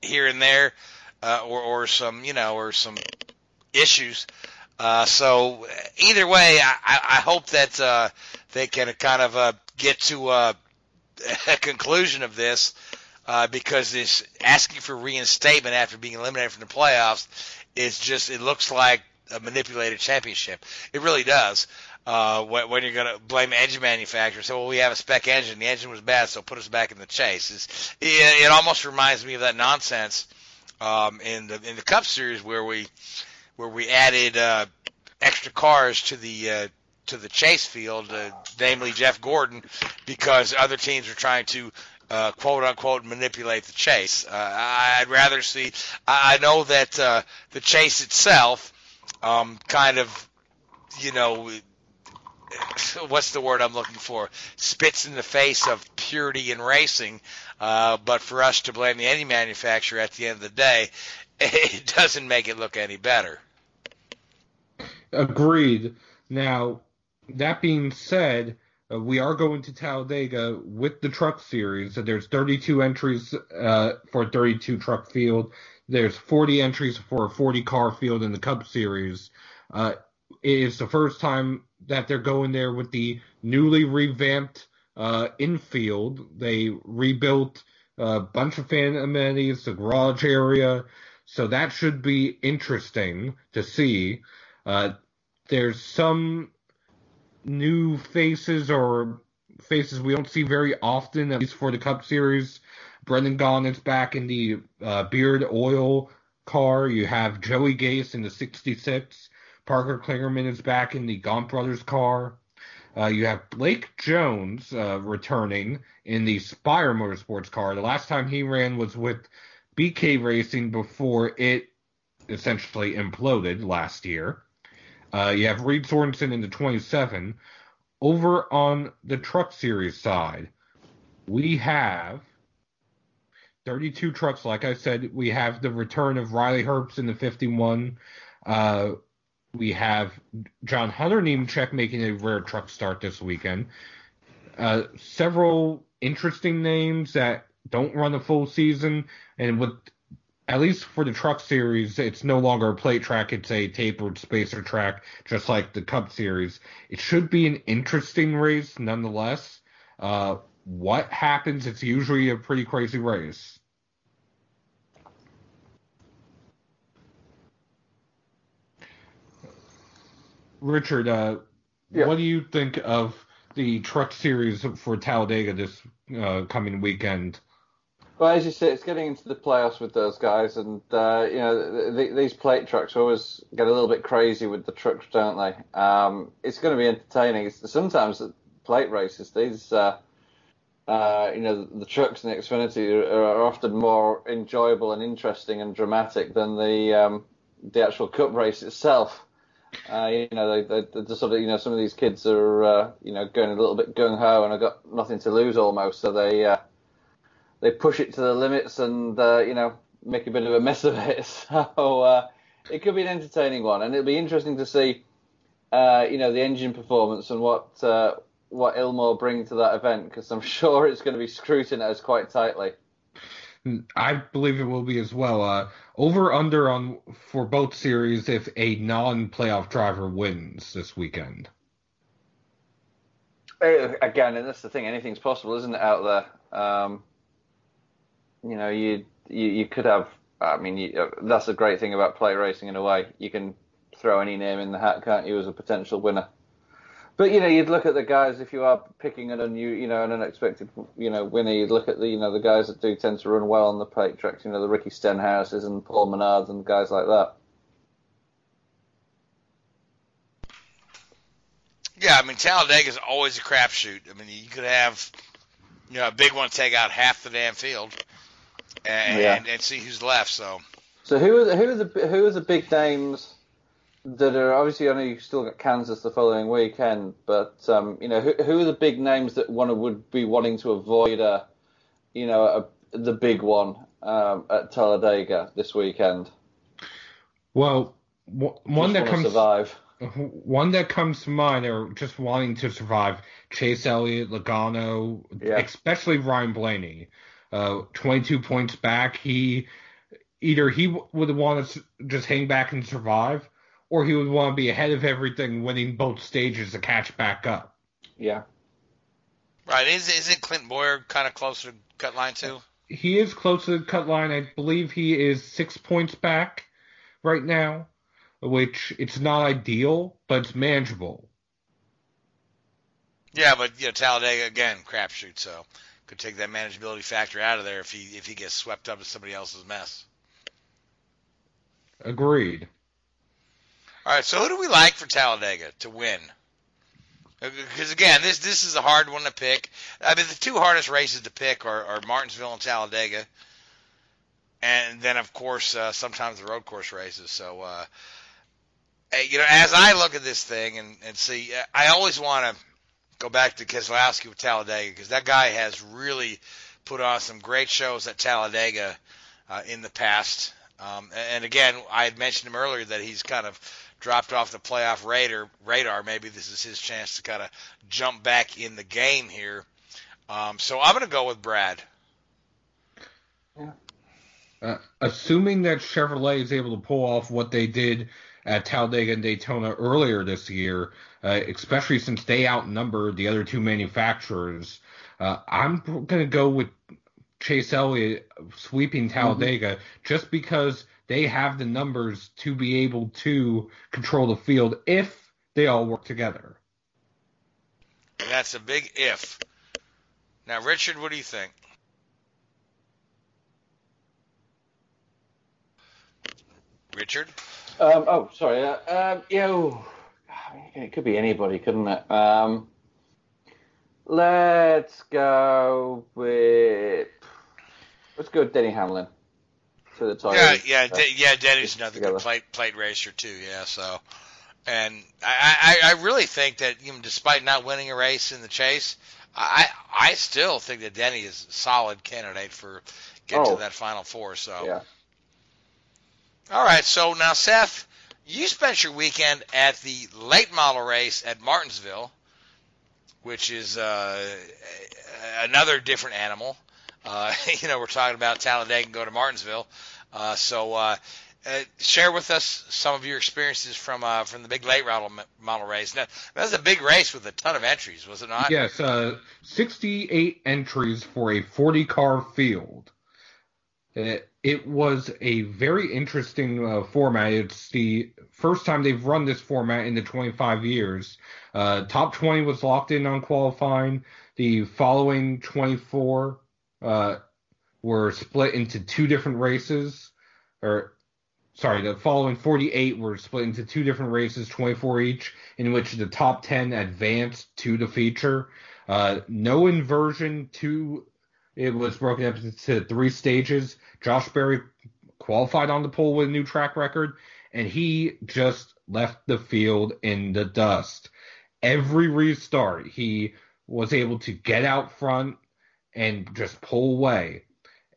here and there, uh, or, or some, you know, or some issues. Uh, so either way, I, I hope that uh, they can kind of uh, get to uh, a conclusion of this, uh, because this asking for reinstatement after being eliminated from the playoffs is just, it looks like a manipulated championship. It really does. Uh, when you're going to blame engine manufacturers, say, well, we have a spec engine, the engine was bad, so put us back in the chase. It's, it, it almost reminds me of that nonsense um, in the in the Cup Series where we where we added uh, extra cars to the uh, to the chase field, uh, namely Jeff Gordon, because other teams were trying to uh, quote unquote manipulate the chase. Uh, I'd rather see. I know that uh, the chase itself, um, kind of, you know. What's the word I'm looking for? Spits in the face of purity in racing, uh, but for us to blame the engine manufacturer at the end of the day, it doesn't make it look any better. Agreed. Now, that being said, uh, we are going to Talladega with the truck series. There's thirty-two entries uh, for a thirty-two truck field. There's forty entries for a forty car field in the Cup series. Uh, it is the first time that they're going there with the newly revamped uh, infield. They rebuilt a bunch of fan amenities, the garage area, so that should be interesting to see. Uh, there's some new faces or faces we don't see very often, at least for the Cup Series. Brendan Gaughan is back in the uh, Beard Oil car. You have Joey Gase in the sixty-six. Parker Klingerman is back in the Gaughan Brothers car. Uh, you have Blake Jones uh, returning in the Spire Motorsports car. The last time he ran was with B K Racing before it essentially imploded last year. Uh, you have Reed Sorensen in the twenty-seven. Over on the Truck Series side, we have thirty-two trucks. Like I said, we have the return of Riley Herbst in the fifty-one. Uh We have John Hunter Nemechek making a rare truck start this weekend. Uh, several interesting names that don't run a full season. And with, at least for the Truck Series, it's no longer a plate track. It's a tapered spacer track, just like the Cup Series. It should be an interesting race nonetheless. Uh, what happens, it's usually a pretty crazy race. Richard, uh, yeah. What do you think of the Truck Series for Talladega this uh, coming weekend? Well, as you said, it's getting into the playoffs with those guys, and uh, you know th- these plate trucks always get a little bit crazy with the trucks, don't they? Um, it's going to be entertaining. It's, sometimes the plate races, these uh, uh, you know the, the trucks in the Xfinity are, are often more enjoyable and interesting and dramatic than the um, the actual Cup race itself. Uh, you know, they, they, they sort of, you know, some of these kids are, uh, you know, going a little bit gung ho and have got nothing to lose almost, so they uh, they push it to the limits and uh, you know make a bit of a mess of it. So uh, it could be an entertaining one, and it'll be interesting to see, uh, you know, the engine performance and what uh, what Ilmore bring to that event, because I'm sure it's going to be scrutinized quite tightly. I believe it will be as well. Uh, over under on for both series if a non-playoff driver wins this weekend. Again, and that's the thing. Anything's possible, isn't it? Out there, um, you know, you you, you could have. I mean, you, that's the great thing about play racing in a way. You can throw any name in the hat, can't you, as a potential winner? But, you know, you'd look at the guys, if you are picking an unnu- you know, an unexpected, you know, winner, you'd look at the, you know, the guys that do tend to run well on the plate tracks, you know, the Ricky Stenhouses and Paul Menards and guys like that. Yeah, I mean, Talladega is always a crapshoot. I mean, you could have, you know, a big one take out half the damn field and, yeah. and, and see who's left, so. So who are the, who are the, who are the big names that are obviously, I know you've still got Kansas the following weekend, but um, you know, who, who are the big names that one would be wanting to avoid a, you know, a, the big one um, at Talladega this weekend? Well, w- one that comes survive. One that comes to mind, or just wanting to survive, Chase Elliott, Logano, yeah. especially Ryan Blaney, uh, twenty-two points back. He either he w- would want to just hang back and survive, or he would want to be ahead of everything, winning both stages to catch back up. Yeah. Right. Is, isn't Clint Boyer kind of close to the cut line, too? He is close to the cut line. I believe he is six points back right now, which it's not ideal, but it's manageable. Yeah, but you know, Talladega, again, crapshoot, so could take that manageability factor out of there if he if he gets swept up in somebody else's mess. Agreed. All right, so who do we like for Talladega to win? Because, again, this this is a hard one to pick. I mean, the two hardest races to pick are, are Martinsville and Talladega. And then, of course, uh, sometimes the road course races. So, uh, you know, as I look at this thing and, and see, I always want to go back to Keselowski with Talladega because that guy has really put on some great shows at Talladega uh, in the past. Um, and, again, I had mentioned him earlier that he's kind of dropped off the playoff radar. radar. Maybe this is his chance to kind of jump back in the game here. Um, so I'm going to go with Brad. Uh, assuming that Chevrolet is able to pull off what they did at Talladega and Daytona earlier this year, uh, especially since they outnumbered the other two manufacturers, uh, I'm going to go with Chase Elliott sweeping Talladega, mm-hmm. just because they have the numbers to be able to control the field if they all work together. And that's a big if. Now, Richard, what do you think? Richard? Um, oh, sorry. Uh, um, yo, it could be anybody, couldn't it? Um, let's go with... Let's go with Denny Hamlin to the title. Yeah, yeah, so, De- yeah. Denny's another together. good plate, plate racer too. Yeah, so, and I, I, I really think that even despite not winning a race in the chase, I, I still think that Denny is a solid candidate for getting oh. to that Final Four. So, yeah. All right. So now, Seth, you spent your weekend at the late model race at Martinsville, which is uh, another different animal. Uh, you know, we're talking about Talladega and go to Martinsville. Uh, so uh, uh, share with us some of your experiences from uh, from the big late model, model race. Now, that was a big race with a ton of entries, was it not? Yes, uh, sixty-eight entries for a forty-car field. It, it was a very interesting uh, format. It's the first time they've run this format in the twenty-five years. Uh, top twenty was locked in on qualifying. The following twenty-four... Uh, were split into two different races, or sorry, the following forty-eight were split into two different races, twenty-four each, in which the top ten advanced to the feature. Uh, no inversion. Two, it was broken up into three stages. Josh Berry qualified on the pole with a new track record, and he just left the field in the dust. Every restart, he was able to get out front and just pull away.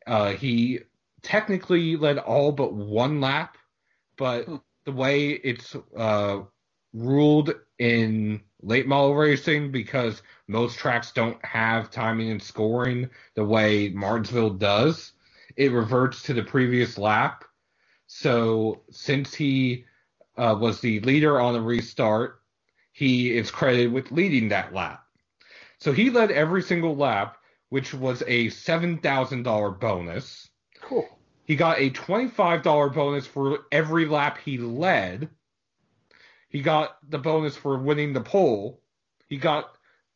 Uh, he technically led all but one lap, but the way it's uh, ruled in late model racing, because most tracks don't have timing and scoring the way Martinsville does, it reverts to the previous lap. So since he uh, was the leader on the restart, he is credited with leading that lap. So he led every single lap, which was a seven thousand dollars bonus. Cool. He got a twenty-five dollars bonus for every lap he led. He got the bonus for winning the pole, He got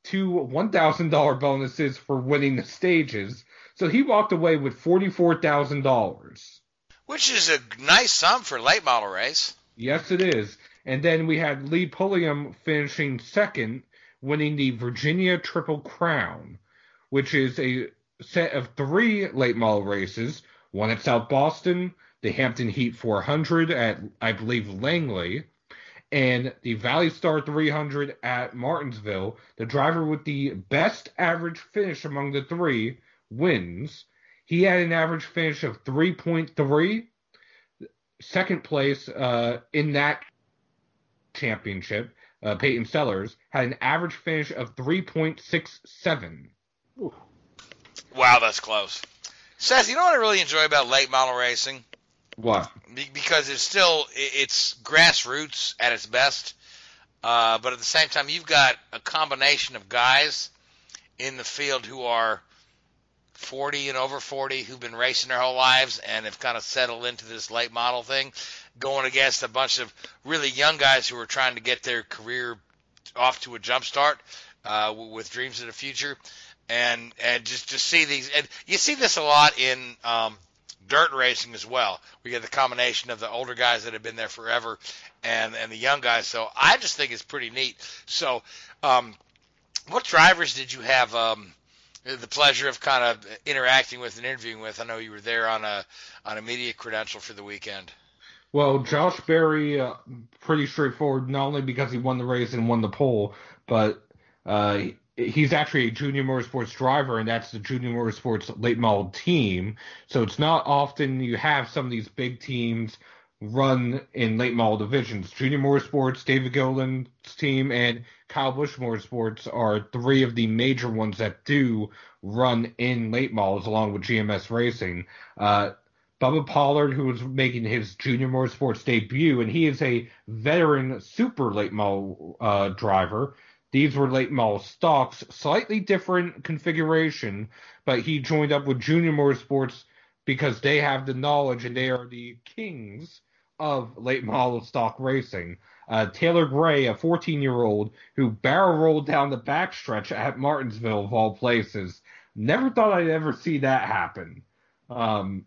two one thousand dollars bonuses for winning the stages. So he walked away with forty-four thousand dollars. Which is a nice sum for a late model race. Yes, it is. And then we had Lee Pulliam finishing second, winning the Virginia Triple Crown, which is a set of three late model races, one at South Boston, the Hampton Heat four hundred at, I believe, Langley, and the Valley Star three hundred at Martinsville. The driver with the best average finish among the three wins. He had an average finish of three point three, second place uh, in that championship. Uh, Peyton Sellers had an average finish of three point six seven. Ooh. Wow, that's close. Seth, you know what I really enjoy about late model racing? What? Be- because it's still it's grassroots at its best, uh, but at the same time, you've got a combination of guys in the field who are forty and over forty, who've been racing their whole lives and have kind of settled into this late model thing, going against a bunch of really young guys who are trying to get their career off to a jump start uh, with dreams of the future. And and just, just see these, and you see this a lot in um, dirt racing as well. We get the combination of the older guys that have been there forever and, and the young guys. So I just think it's pretty neat. So um, what drivers did you have um, the pleasure of kind of interacting with and interviewing with? I know you were there on a on a media credential for the weekend. Well, Josh Berry, uh, pretty straightforward, not only because he won the race and won the pole, but uh, he's actually a Junior Motorsports driver, and that's the Junior Motorsports late model team. So it's not often you have some of these big teams run in late model divisions. Junior Motorsports, David Gilliland's team, and Kyle Busch Motorsports are three of the major ones that do run in late models along with G M S Racing. Uh, Bubba Pollard, who was making his Junior Motorsports debut, and he is a veteran super late model uh, driver. These were late model stocks, slightly different configuration, but he joined up with Junior Motorsports because they have the knowledge and they are the kings of late model stock racing. Uh, Taylor Gray, a fourteen-year-old who barrel rolled down the backstretch at Martinsville of all places. Never thought I'd ever see that happen. Um,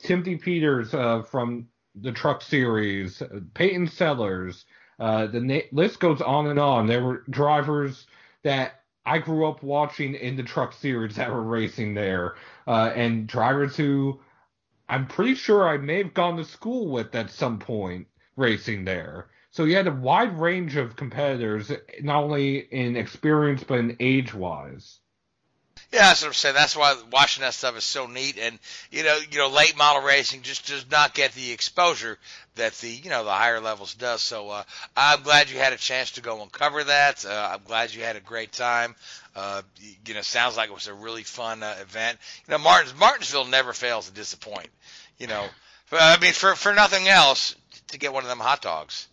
Timothy Peters uh, from the Truck Series, Peyton Sellers. Uh, the na- list goes on and on. There were drivers that I grew up watching in the Truck Series that were racing there, uh, and drivers who I'm pretty sure I may have gone to school with at some point racing there. So you had a wide range of competitors, not only in experience but in age-wise. Yeah, that's what I'm saying. That's why watching that stuff is so neat. And, you know, you know, late model racing just does not get the exposure that the, you know, the higher levels does. So uh, I'm glad you had a chance to go and cover that. Uh, I'm glad you had a great time. Uh, you know, sounds like it was a really fun uh, event. You know, Martins, Martinsville never fails to disappoint, you know. But, I mean, for, for nothing else, to get one of them hot dogs.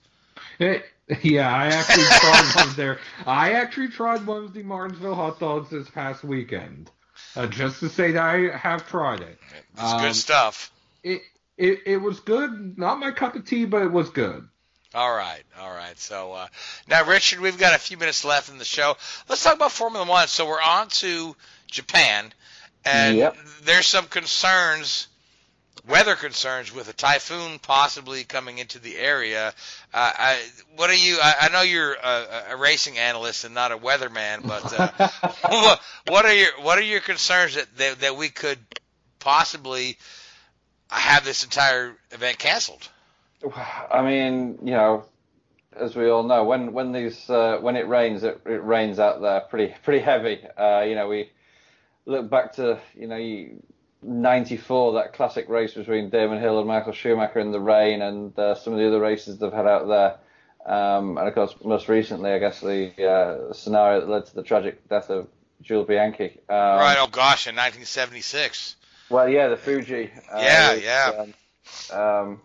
It- Yeah, I actually tried one there. I actually tried one of the Martinsville hot dogs this past weekend, uh, just to say that I have tried it. It's um, good stuff. It, it it was good. Not my cup of tea, but it was good. All right, all right. So uh, now, Richard, we've got a few minutes left in the show. Let's talk about Formula One. So we're on to Japan, and yep. There's some concerns. Weather concerns with a typhoon possibly coming into the area. Uh, I, what are you? I, I know you're a, a racing analyst and not a weatherman, but uh, what are your what are your concerns that, that that we could possibly have this entire event canceled? I mean, you know, as we all know, when when these uh, when it rains, it, it rains out there pretty pretty heavy. Uh, you know, we look back to you know you. ninety-four, that classic race between Damon Hill and Michael Schumacher in the rain, and uh, some of the other races they've had out there. Um, and, of course, most recently, I guess, the uh, scenario that led to the tragic death of Jules Bianchi. Um, right, oh, gosh, in nineteen seventy-six. Well, yeah, the Fuji. Uh, yeah, yeah. Um, um,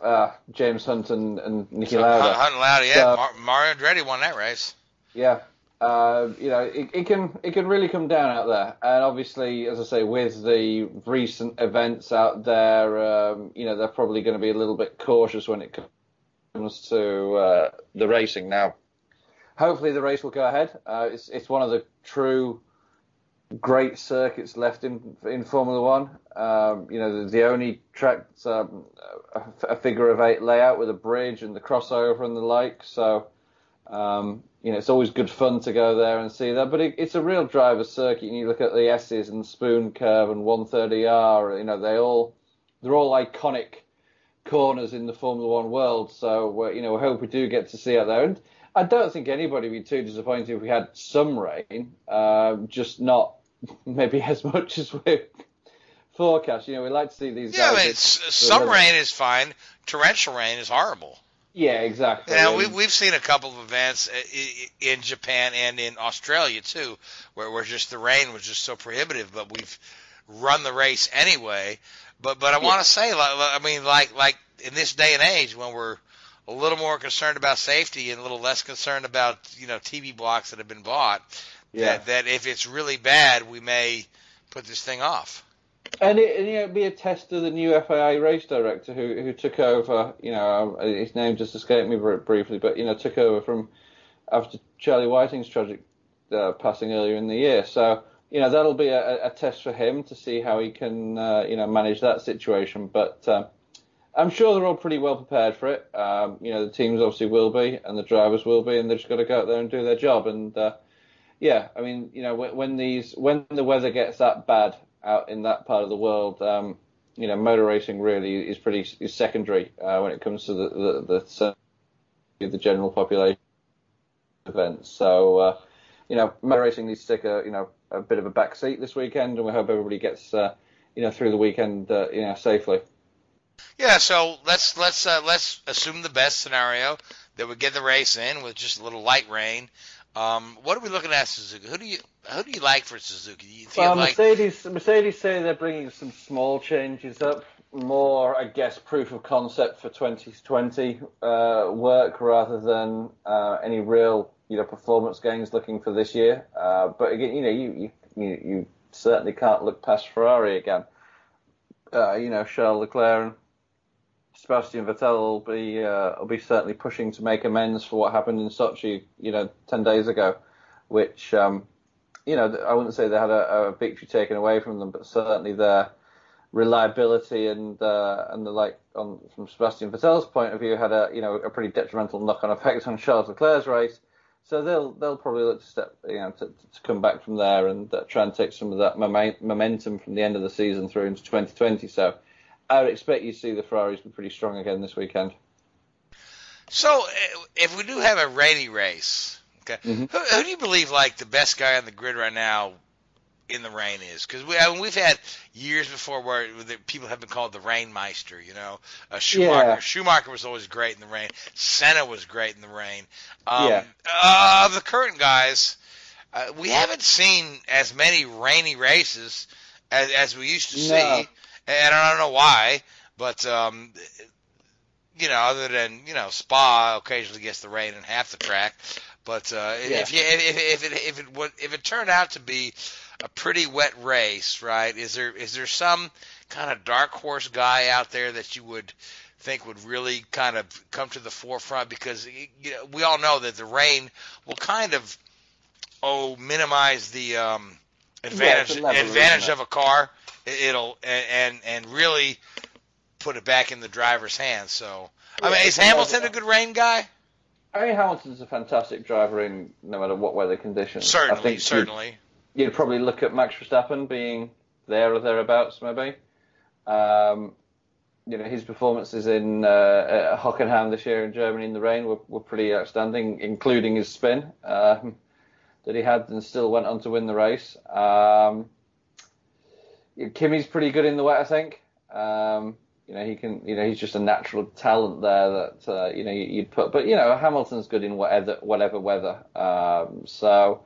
uh, James Hunt and, and Niki so, Lauda. Hunt and Lauda, yeah. So, Mar- Mario Andretti won that race. Yeah. Uh, you know, it, it can it can really come down out there, and obviously, as I say, with the recent events out there, um, you know, they're probably going to be a little bit cautious when it comes to uh, the racing now. hopefully the race will go ahead. Uh, it's it's one of the true great circuits left in in Formula One. Um, you know, the, the only track um, a, a figure of eight layout with a bridge and the crossover and the like. So, um, you know, it's always good fun to go there and see that. But it, it's a real driver's circuit. And you look at the S's and the Spoon Curve and one thirty R. You know, they all they're all iconic corners in the Formula One world. So, uh, you know, I hope we do get to see it there. And I don't think anybody would be too disappointed if we had some rain, uh, just not maybe as much as we forecast. You know, we like to see these. Yeah, guys it's, some weather. Rain is fine. Torrential rain is horrible. Yeah, exactly. Now, we, we've seen a couple of events in Japan and in Australia, too, where, where just the rain was just so prohibitive, but we've run the race anyway. But but I yeah. want to say, like, I mean, like like in this day and age when we're a little more concerned about safety and a little less concerned about, you know, T V blocks that have been bought, yeah. that, that if it's really bad, we may put this thing off. And, it, and you know, it'd be a test of the new F I A race director who who took over, you know, his name just escaped me briefly, but, you know, took over from after Charlie Whiting's tragic uh, passing earlier in the year. So, you know, that'll be a, a test for him to see how he can, uh, you know, manage that situation. But um, I'm sure they're all pretty well prepared for it. Um, you know, the teams obviously will be and the drivers will be, and they've just got to go out there and do their job. And, uh, yeah, I mean, you know, when, when these when the weather gets that bad out in that part of the world, um, you know, motor racing really is pretty is secondary uh, when it comes to the the, the, the general population events. So, uh, you know, motor racing needs to take a, you know, a bit of a back seat this weekend, and we hope everybody gets, uh, you know, through the weekend, uh, you know, safely. Yeah, so let's let's uh, let's assume the best scenario that we get the race in with just a little light rain. Um, what are we looking at Suzuka? Who do you who do you like for Suzuka? You well, like... Mercedes Mercedes say they're bringing some small changes up, more I guess proof of concept for twenty twenty uh, work rather than uh, any real, you know, performance gains looking for this year. Uh, but again, you know, you, you you you certainly can't look past Ferrari again. Uh, you know, Charles Leclerc and Sebastian Vettel will be uh, will be certainly pushing to make amends for what happened in Sochi, you know, ten days ago, which um, you know, I wouldn't say they had a, a victory taken away from them, but certainly their reliability and uh, and the like on from Sebastian Vettel's point of view had a, you know, a pretty detrimental knock-on effect on Charles Leclerc's race. So they'll they'll probably look to step, you know, to, to come back from there and uh, try and take some of that mom- momentum from the end of the season through into twenty twenty. So I would expect you to see the Ferraris be pretty strong again this weekend. So if we do have a rainy race, okay, mm-hmm. who, who do you believe like the best guy on the grid right now in the rain is? Because we, I mean, we've had years before where people have been called the Rainmeister, you know. Uh, Schumacher yeah. Schumacher was always great in the rain. Senna was great in the rain. Um, yeah. uh, of the current guys, uh, we haven't seen as many rainy races as, as we used to no. see. And I don't know why, but, um, you know, other than, you know, Spa occasionally gets the rain in half the track. But uh, yeah. if, you, if, if, it, if, it would, if it turned out to be a pretty wet race, right? Is there is there some kind of dark horse guy out there that you would think would really kind of come to the forefront? Because, you know, we all know that the rain will kind of oh minimize the um, advantage yeah, level, advantage of a car. It'll and and really put it back in the driver's hands. So yeah, I mean, is Hamilton a good rain guy? I mean, Hamilton's a fantastic driver in no matter what weather conditions. Certainly, I think certainly. You'd, You'd probably look at Max Verstappen being there or thereabouts, maybe. Um, you know, his performances in uh, at Hockenheim this year in Germany in the rain were, were pretty outstanding, including his spin um, that he had and still went on to win the race. Um, Kimi's pretty good in the wet, I think. Um, you know, he can. You know, he's just a natural talent there that uh, you know you'd put. But you know, Hamilton's good in whatever whatever weather. Um, so.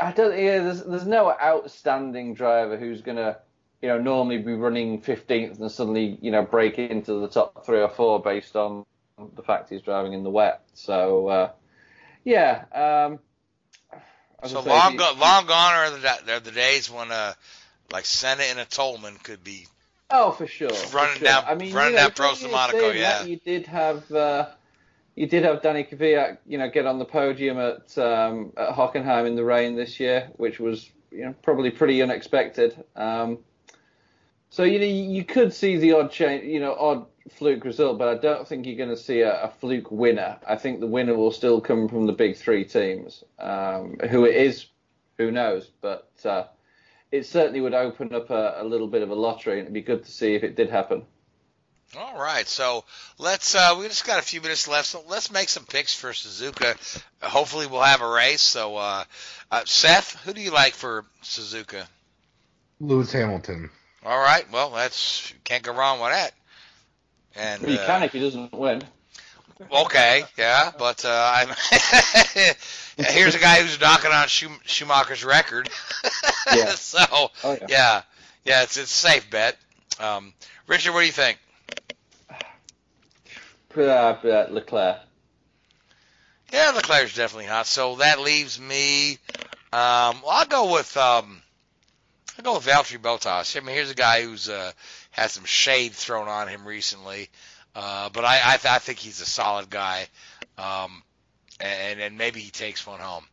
I don't. Yeah, there's there's no outstanding driver who's gonna, you know, normally be running fifteenth and suddenly, you know, break into the top three or four based on the fact he's driving in the wet. So, uh, yeah. Um, so say, long, you, go, long gone are the are the days when, uh, like Senna and a Tolman could be. Oh, for sure. Running for sure. down, I mean, running you know, down Prost to Monaco. Yeah. You did have. Uh, you did have Danny Kvyat, you know, get on the podium at um, at Hockenheim in the rain this year, which was, you know, probably pretty unexpected. Um, so you know, you could see the odd change, you know, odd fluke result, but I don't think you're going to see a, a fluke winner. I think the winner will still come from the big three teams. Um, who it is, who knows? But uh, it certainly would open up a, a little bit of a lottery, and it'd be good to see if it did happen. All right, so let's. Uh, we just got a few minutes left, so let's make some picks for Suzuka. Hopefully, we'll have a race. So, uh, uh, Seth, who do you like for Suzuka? Lewis Hamilton. All right, well, that's can't go wrong with that. And well, you uh, can if he doesn't win. Okay, yeah, but uh, I'm here's a guy who's knocking on Schum- Schumacher's record. Yeah. So, oh, yeah. yeah, yeah, it's it's a safe bet. Um, Richard, what do you think? Uh, Leclerc. Yeah, Leclerc's definitely hot. So that leaves me. Um, well, I'll go with um, I'll go with Valtteri Bottas. I mean, here's a guy who's uh, had some shade thrown on him recently, uh, but I I, th- I think he's a solid guy, um, and and maybe he takes one home.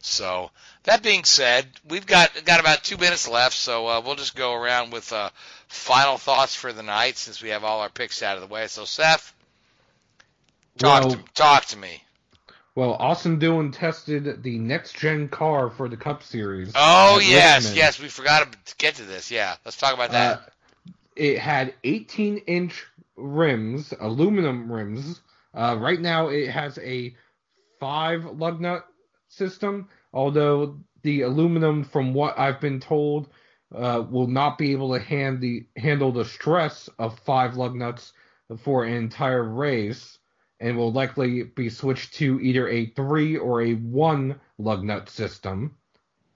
So that being said, we've got got about two minutes left, so uh, we'll just go around with uh, final thoughts for the night since we have all our picks out of the way. So Seth. Talk, well, to, talk to me. Well, Austin Dillon tested the next-gen car for the Cup Series. Oh, yes, Richmond. yes. We forgot to get to this. Yeah, let's talk about that. Uh, it had eighteen-inch rims, aluminum rims. Uh, right now it has a five lug nut system, although the aluminum, from what I've been told, uh, will not be able to hand the, handle the stress of five lug nuts for an entire race, and will likely be switched to either a three or a one lug nut system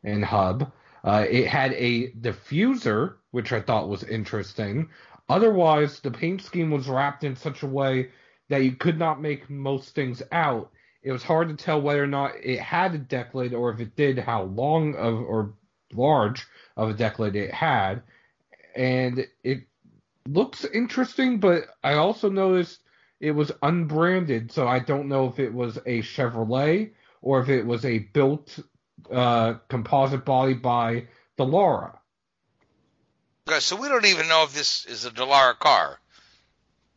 and hub. Uh, it had a diffuser, which I thought was interesting. Otherwise, the paint scheme was wrapped in such a way that you could not make most things out. It was hard to tell whether or not it had a deck lid, or if it did, how long of or large of a deck lid it had. And it looks interesting, but I also noticed it was unbranded, so I don't know if it was a Chevrolet or if it was a built uh, composite body by DeLara. Okay, so we don't even know if this is a DeLara car.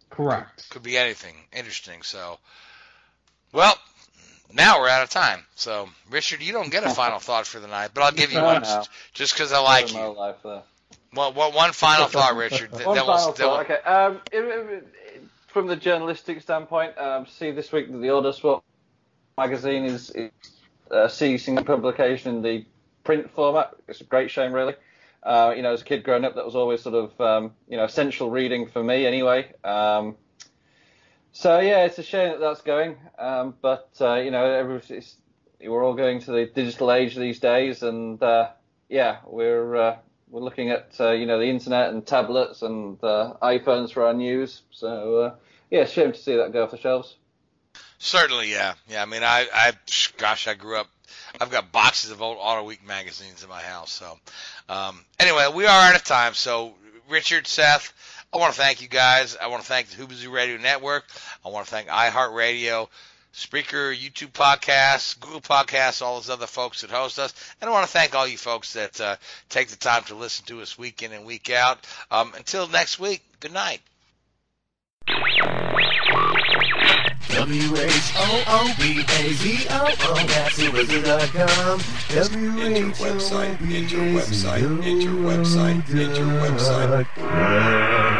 Correct. Could, could be anything interesting. So, well, now we're out of time. So, Richard, you don't get a final thought for the night, but I'll give you one know. just because I like you. Life, well, well, one final thought, Richard. One that, that final that thought. Okay. Um, it, it, it, From the journalistic standpoint, um, see this week that the Autosport magazine is, is uh, ceasing publication in the print format. It's a great shame, really. Uh, you know, as a kid growing up, that was always sort of um, you know essential reading for me, anyway. Um, so yeah, it's a shame that that's going. Um, but uh, you know, every, it's, we're all going to the digital age these days, and uh, yeah, we're uh, we're looking at uh, you know the internet and tablets and uh, iPhones for our news. So. Uh, Yeah, shame to see that go off the shelves. Certainly, yeah. Yeah, I mean, I, I, gosh, I grew up. I've got boxes of old Auto Week magazines in my house. So, um, anyway, we are out of time. So, Richard, Seth, I want to thank you guys. I want to thank the Whoobazoo Radio Network. I want to thank iHeartRadio, Spreaker, YouTube Podcasts, Google Podcasts, all those other folks that host us. And I want to thank all you folks that uh, take the time to listen to us week in and week out. Um, until next week, good night. W H O O B A Z O O, that's Whoobazoo dot com. W H O O B A Z O O, enter website, enter website, enter website, enter website.